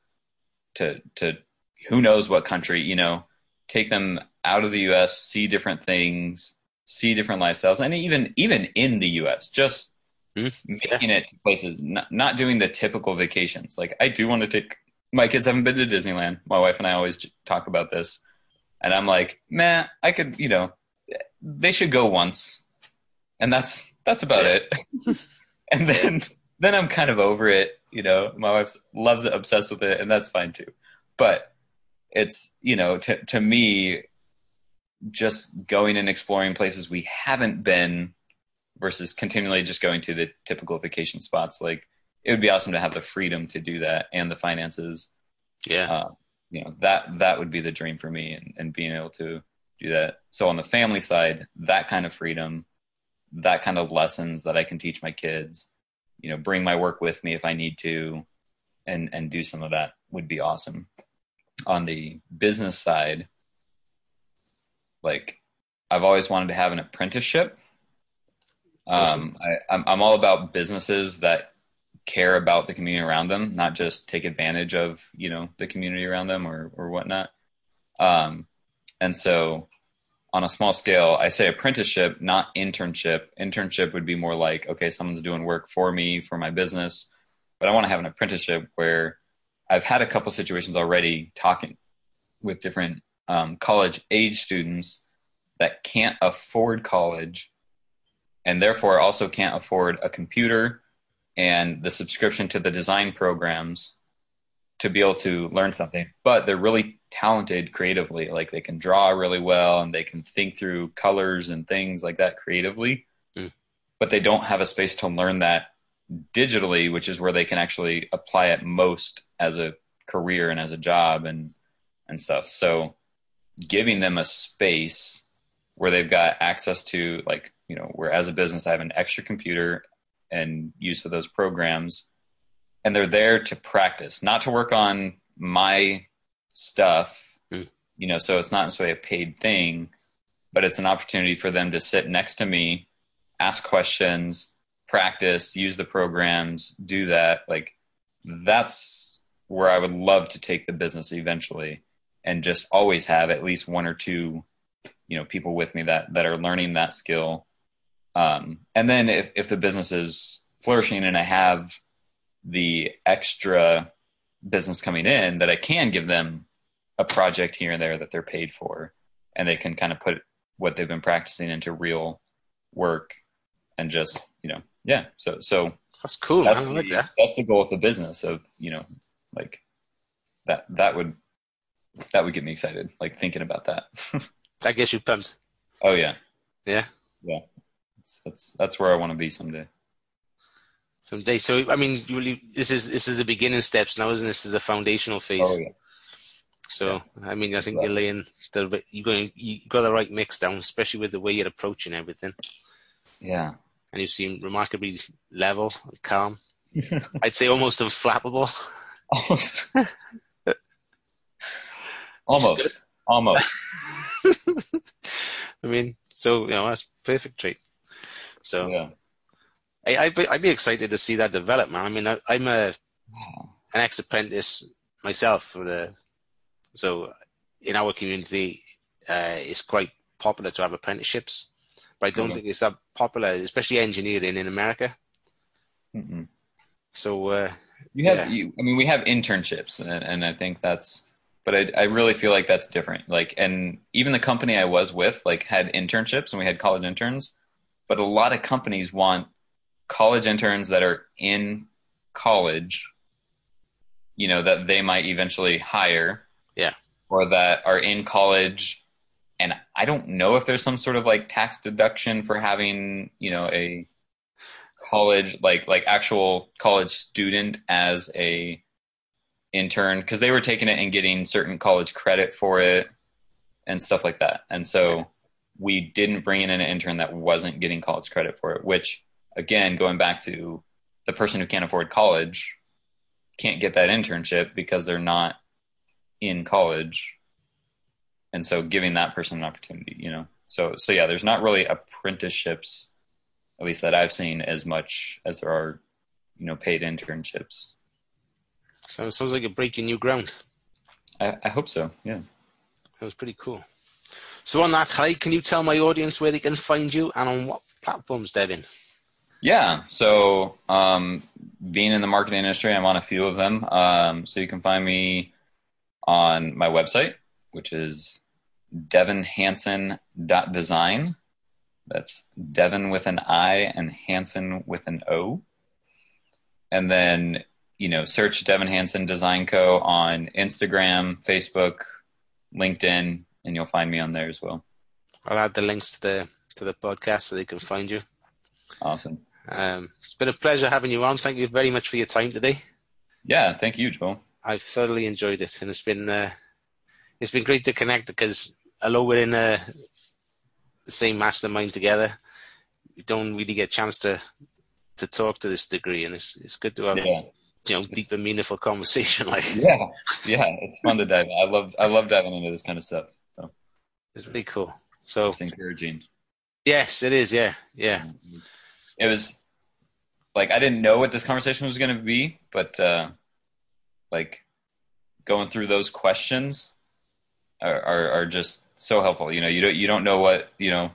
to, to who knows what country, you know, take them out of the U S, see different things, see different lifestyles. And even, even in the U S, just, Mm-hmm. making it to places, not, not doing the typical vacations. Like I do want to take, my kids haven't been to Disneyland. My wife and I always j- talk about this and I'm like, man, I could, you know, they should go once and that's, that's about it. And then, then I'm kind of over it. You know, my wife loves it, obsessed with it, and that's fine too. But it's, you know, to, to me, just going and exploring places we haven't been versus continually just going to the typical vacation spots. Like it would be awesome to have the freedom to do that and the finances. Yeah. Uh, you know, that, that would be the dream for me and, and being able to do that. So on the family side, that kind of freedom, that kind of lessons that I can teach my kids, you know, bring my work with me if I need to and, and do some of that would be awesome. On the business side, like I've always wanted to have an apprenticeship. Um, I, I'm, I'm all about businesses that care about the community around them, not just take advantage of, you know, the community around them or, or whatnot. Um, and so on a small scale, I say apprenticeship, not internship. Internship would be more like, okay, someone's doing work for me, for my business, but I want to have an apprenticeship where I've had a couple situations already talking with different, um, college age students that can't afford college and therefore also can't afford a computer and the subscription to the design programs to be able to learn something. But they're really talented creatively. Like they can draw really well and they can think through colors and things like that creatively, mm. but they don't have a space to learn that digitally, which is where they can actually apply it most as a career and as a job and, and stuff. So giving them a space where they've got access to, like, you know, where as a business, I have an extra computer and use of those programs, and they're there to practice, not to work on my stuff, mm. you know, so it's not necessarily a paid thing, but it's an opportunity for them to sit next to me, ask questions, practice, use the programs, do that. Like that's where I would love to take the business eventually, and just always have at least one or two, you know, people with me that, that are learning that skill. Um, and then if, if the business is flourishing and I have the extra business coming in, that I can give them a project here and there that they're paid for, and they can kind of put what they've been practicing into real work and just, you know, yeah. So, so that's cool. That's, I like the, that. That's the goal of the business of, you know, like that, that would, that would get me excited. Like thinking about that. That gets you pumped. Oh yeah. Yeah. Yeah. That's that's where I want to be someday. Someday. So I mean, you really, this is this is the beginning steps now, isn't this? This is the foundational phase. Oh, yeah. So yeah. I mean, I think you're laying the you're going you got the right mix down, especially with the way you're approaching everything. Yeah. And you seem remarkably level and calm. I'd say almost unflappable. Almost. almost. Almost. I mean, so you know, that's perfect trait. So yeah. I, I'd, be, I'd be excited to see that develop, man. I mean, I, I'm a an ex-apprentice myself. The, so in our community, uh, it's quite popular to have apprenticeships, but I don't mm-hmm. think it's that popular, especially engineering in America. Mm-hmm. So uh, you have, yeah. you, I mean, we have internships, and, and I think that's, but I, I really feel like that's different. Like, and even the company I was with, like, had internships, and we had college interns. But a lot of companies want college interns that are in college, you know, that they might eventually hire. Yeah. Or that are in college. And I don't know if there's some sort of like tax deduction for having, you know, a college, like, like actual college student as a intern, because they were taking it and getting certain college credit for it and stuff like that. And so yeah. we didn't bring in an intern that wasn't getting college credit for it, which again, going back to the person who can't afford college can't get that internship because they're not in college. And so giving that person an opportunity, you know? So, so yeah, there's not really apprenticeships, at least that I've seen, as much as there are, you know, paid internships. So it sounds like you're breaking new ground. I, I hope so. Yeah. That was pretty cool. So on that high, can you tell my audience where they can find you and on what platforms, Devin? Yeah. So um, being in the marketing industry, I'm on a few of them. Um, so you can find me on my website, which is devin hansen dot design. That's Devin with an I and Hansen with an O. And then, you know, search Devin Hansen Design Co. on Instagram, Facebook, LinkedIn, and you'll find me on there as well. I'll add the links to the to the podcast so they can find you. Awesome. Um, it's been a pleasure having you on. Thank you very much for your time today. Yeah, thank you, Joel. I've thoroughly enjoyed it, and it's been uh, it's been great to connect, because although we're in uh, the same mastermind together, we don't really get a chance to to talk to this degree, and it's it's good to have. Yeah. You know, deep and meaningful conversation. Like, yeah, yeah, it's fun to dive in. I love, I love diving into this kind of stuff. So. It's really cool. So it's encouraging. Yes, it is. Yeah, yeah. It was like I didn't know what this conversation was going to be, but uh, like going through those questions are, are are just so helpful. You know, you don't you don't know what you know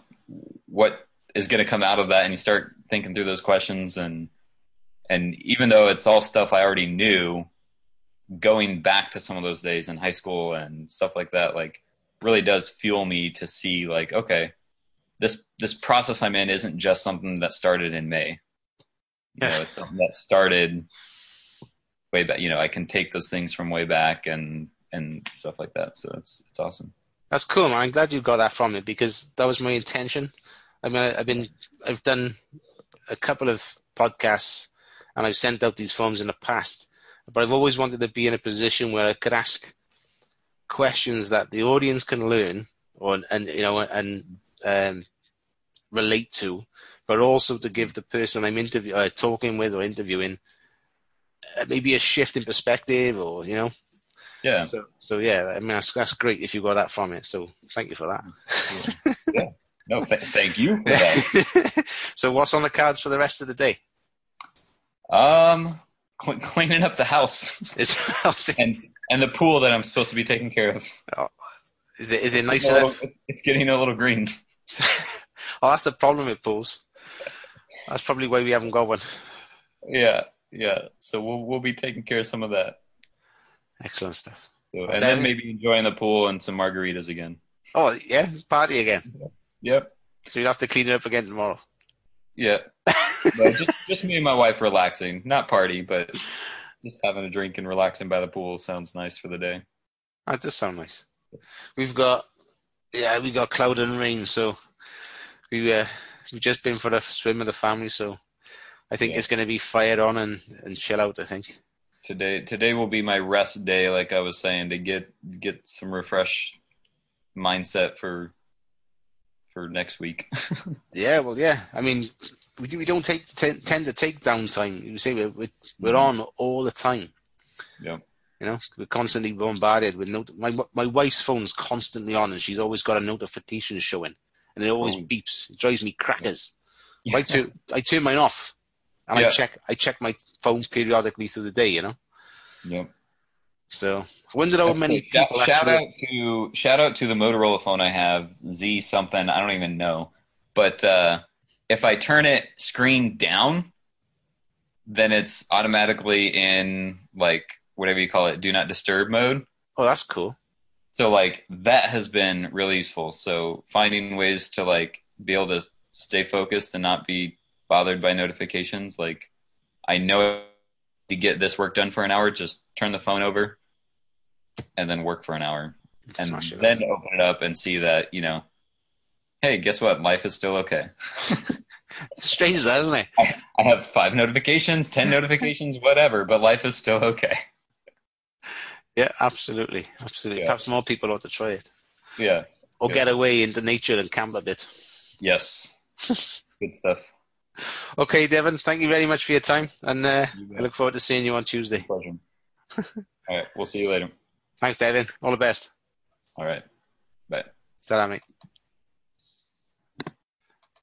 what is going to come out of that, and you start thinking through those questions. And. And even though it's all stuff I already knew, going back to some of those days in high school and stuff like that, like really does fuel me to see like, okay, this, this process I'm in isn't just something that started in May. You know, it's something that started way back. You know, I can take those things from way back and and stuff like that. So it's it's awesome. That's cool, man. I'm glad you got that from me, because that was my intention. I mean, I've been, I've done a couple of podcasts and I've sent out these forms in the past, but I've always wanted to be in a position where I could ask questions that the audience can learn or, and, you know, and, um, relate to, but also to give the person I'm interview, uh, talking with or interviewing uh, maybe a shift in perspective, or, you know. Yeah. So, so yeah, I mean, that's, that's great if you got that from it. So thank you for that. Yeah. yeah. No, th- thank you for that. So what's on the cards for the rest of the day? Um, cl- cleaning up the house. It's house and, and the pool that I'm supposed to be taking care of. Oh, is it, is it nice enough? It's, it's getting a little green. Oh, that's the problem with pools. That's probably why we haven't got one. Yeah. Yeah. So we'll, we'll be taking care of some of that. Excellent stuff. So, and then, then maybe enjoying the pool and some margaritas again. Oh, yeah. Party again. Yep. So you'll have to clean it up again tomorrow. Yeah. No, just, just me and my wife relaxing. Not party, but just having a drink and relaxing by the pool sounds nice for the day. That does sound nice. We've got, yeah, we got cloud and rain. So we, uh, we've just been for a swim with the family. So I think yeah. it's going to be fired on and, and chill out, I think. Today today will be my rest day, like I was saying, to get get some refresh mindset for for next week. yeah, well, yeah. I mean, we do, we don't take t- tend to take downtime. You say we're we're, we're mm-hmm. on all the time. Yeah, you know, we're constantly bombarded with not- my my wife's phone's constantly on, and she's always got a notification showing, and it always oh. beeps. It drives me crackers. Yeah. I turn I turn mine off. And yeah. I check I check my phone periodically through the day, you know? Yeah. So I wonder how many people shout, actually... Shout out to, shout out to the Motorola phone I have, Z something, I don't even know. But uh, if I turn it screen down, then it's automatically in, like, whatever you call it, do not disturb mode. Oh, that's cool. So, like, that has been really useful. So finding ways to, like, be able to stay focused and not be bothered by notifications. Like, I know to get this work done for an hour, just turn the phone over and then work for an hour, it's and then up. open it up and see that, you know, hey, guess what? Life is still okay. Strange that, isn't it? I, I have five notifications, ten notifications, whatever, but life is still okay. Yeah, absolutely. Absolutely. Yeah. Perhaps more people ought to try it. Yeah. Or yeah. get away into nature and camp a bit. Yes. Good stuff. Okay, Devin, thank you very much for your time, and uh, you I look forward to seeing you on Tuesday. Pleasure. All right, we'll see you later. Thanks, Devin. All the best. All right. Bye. Ta-ra, mate.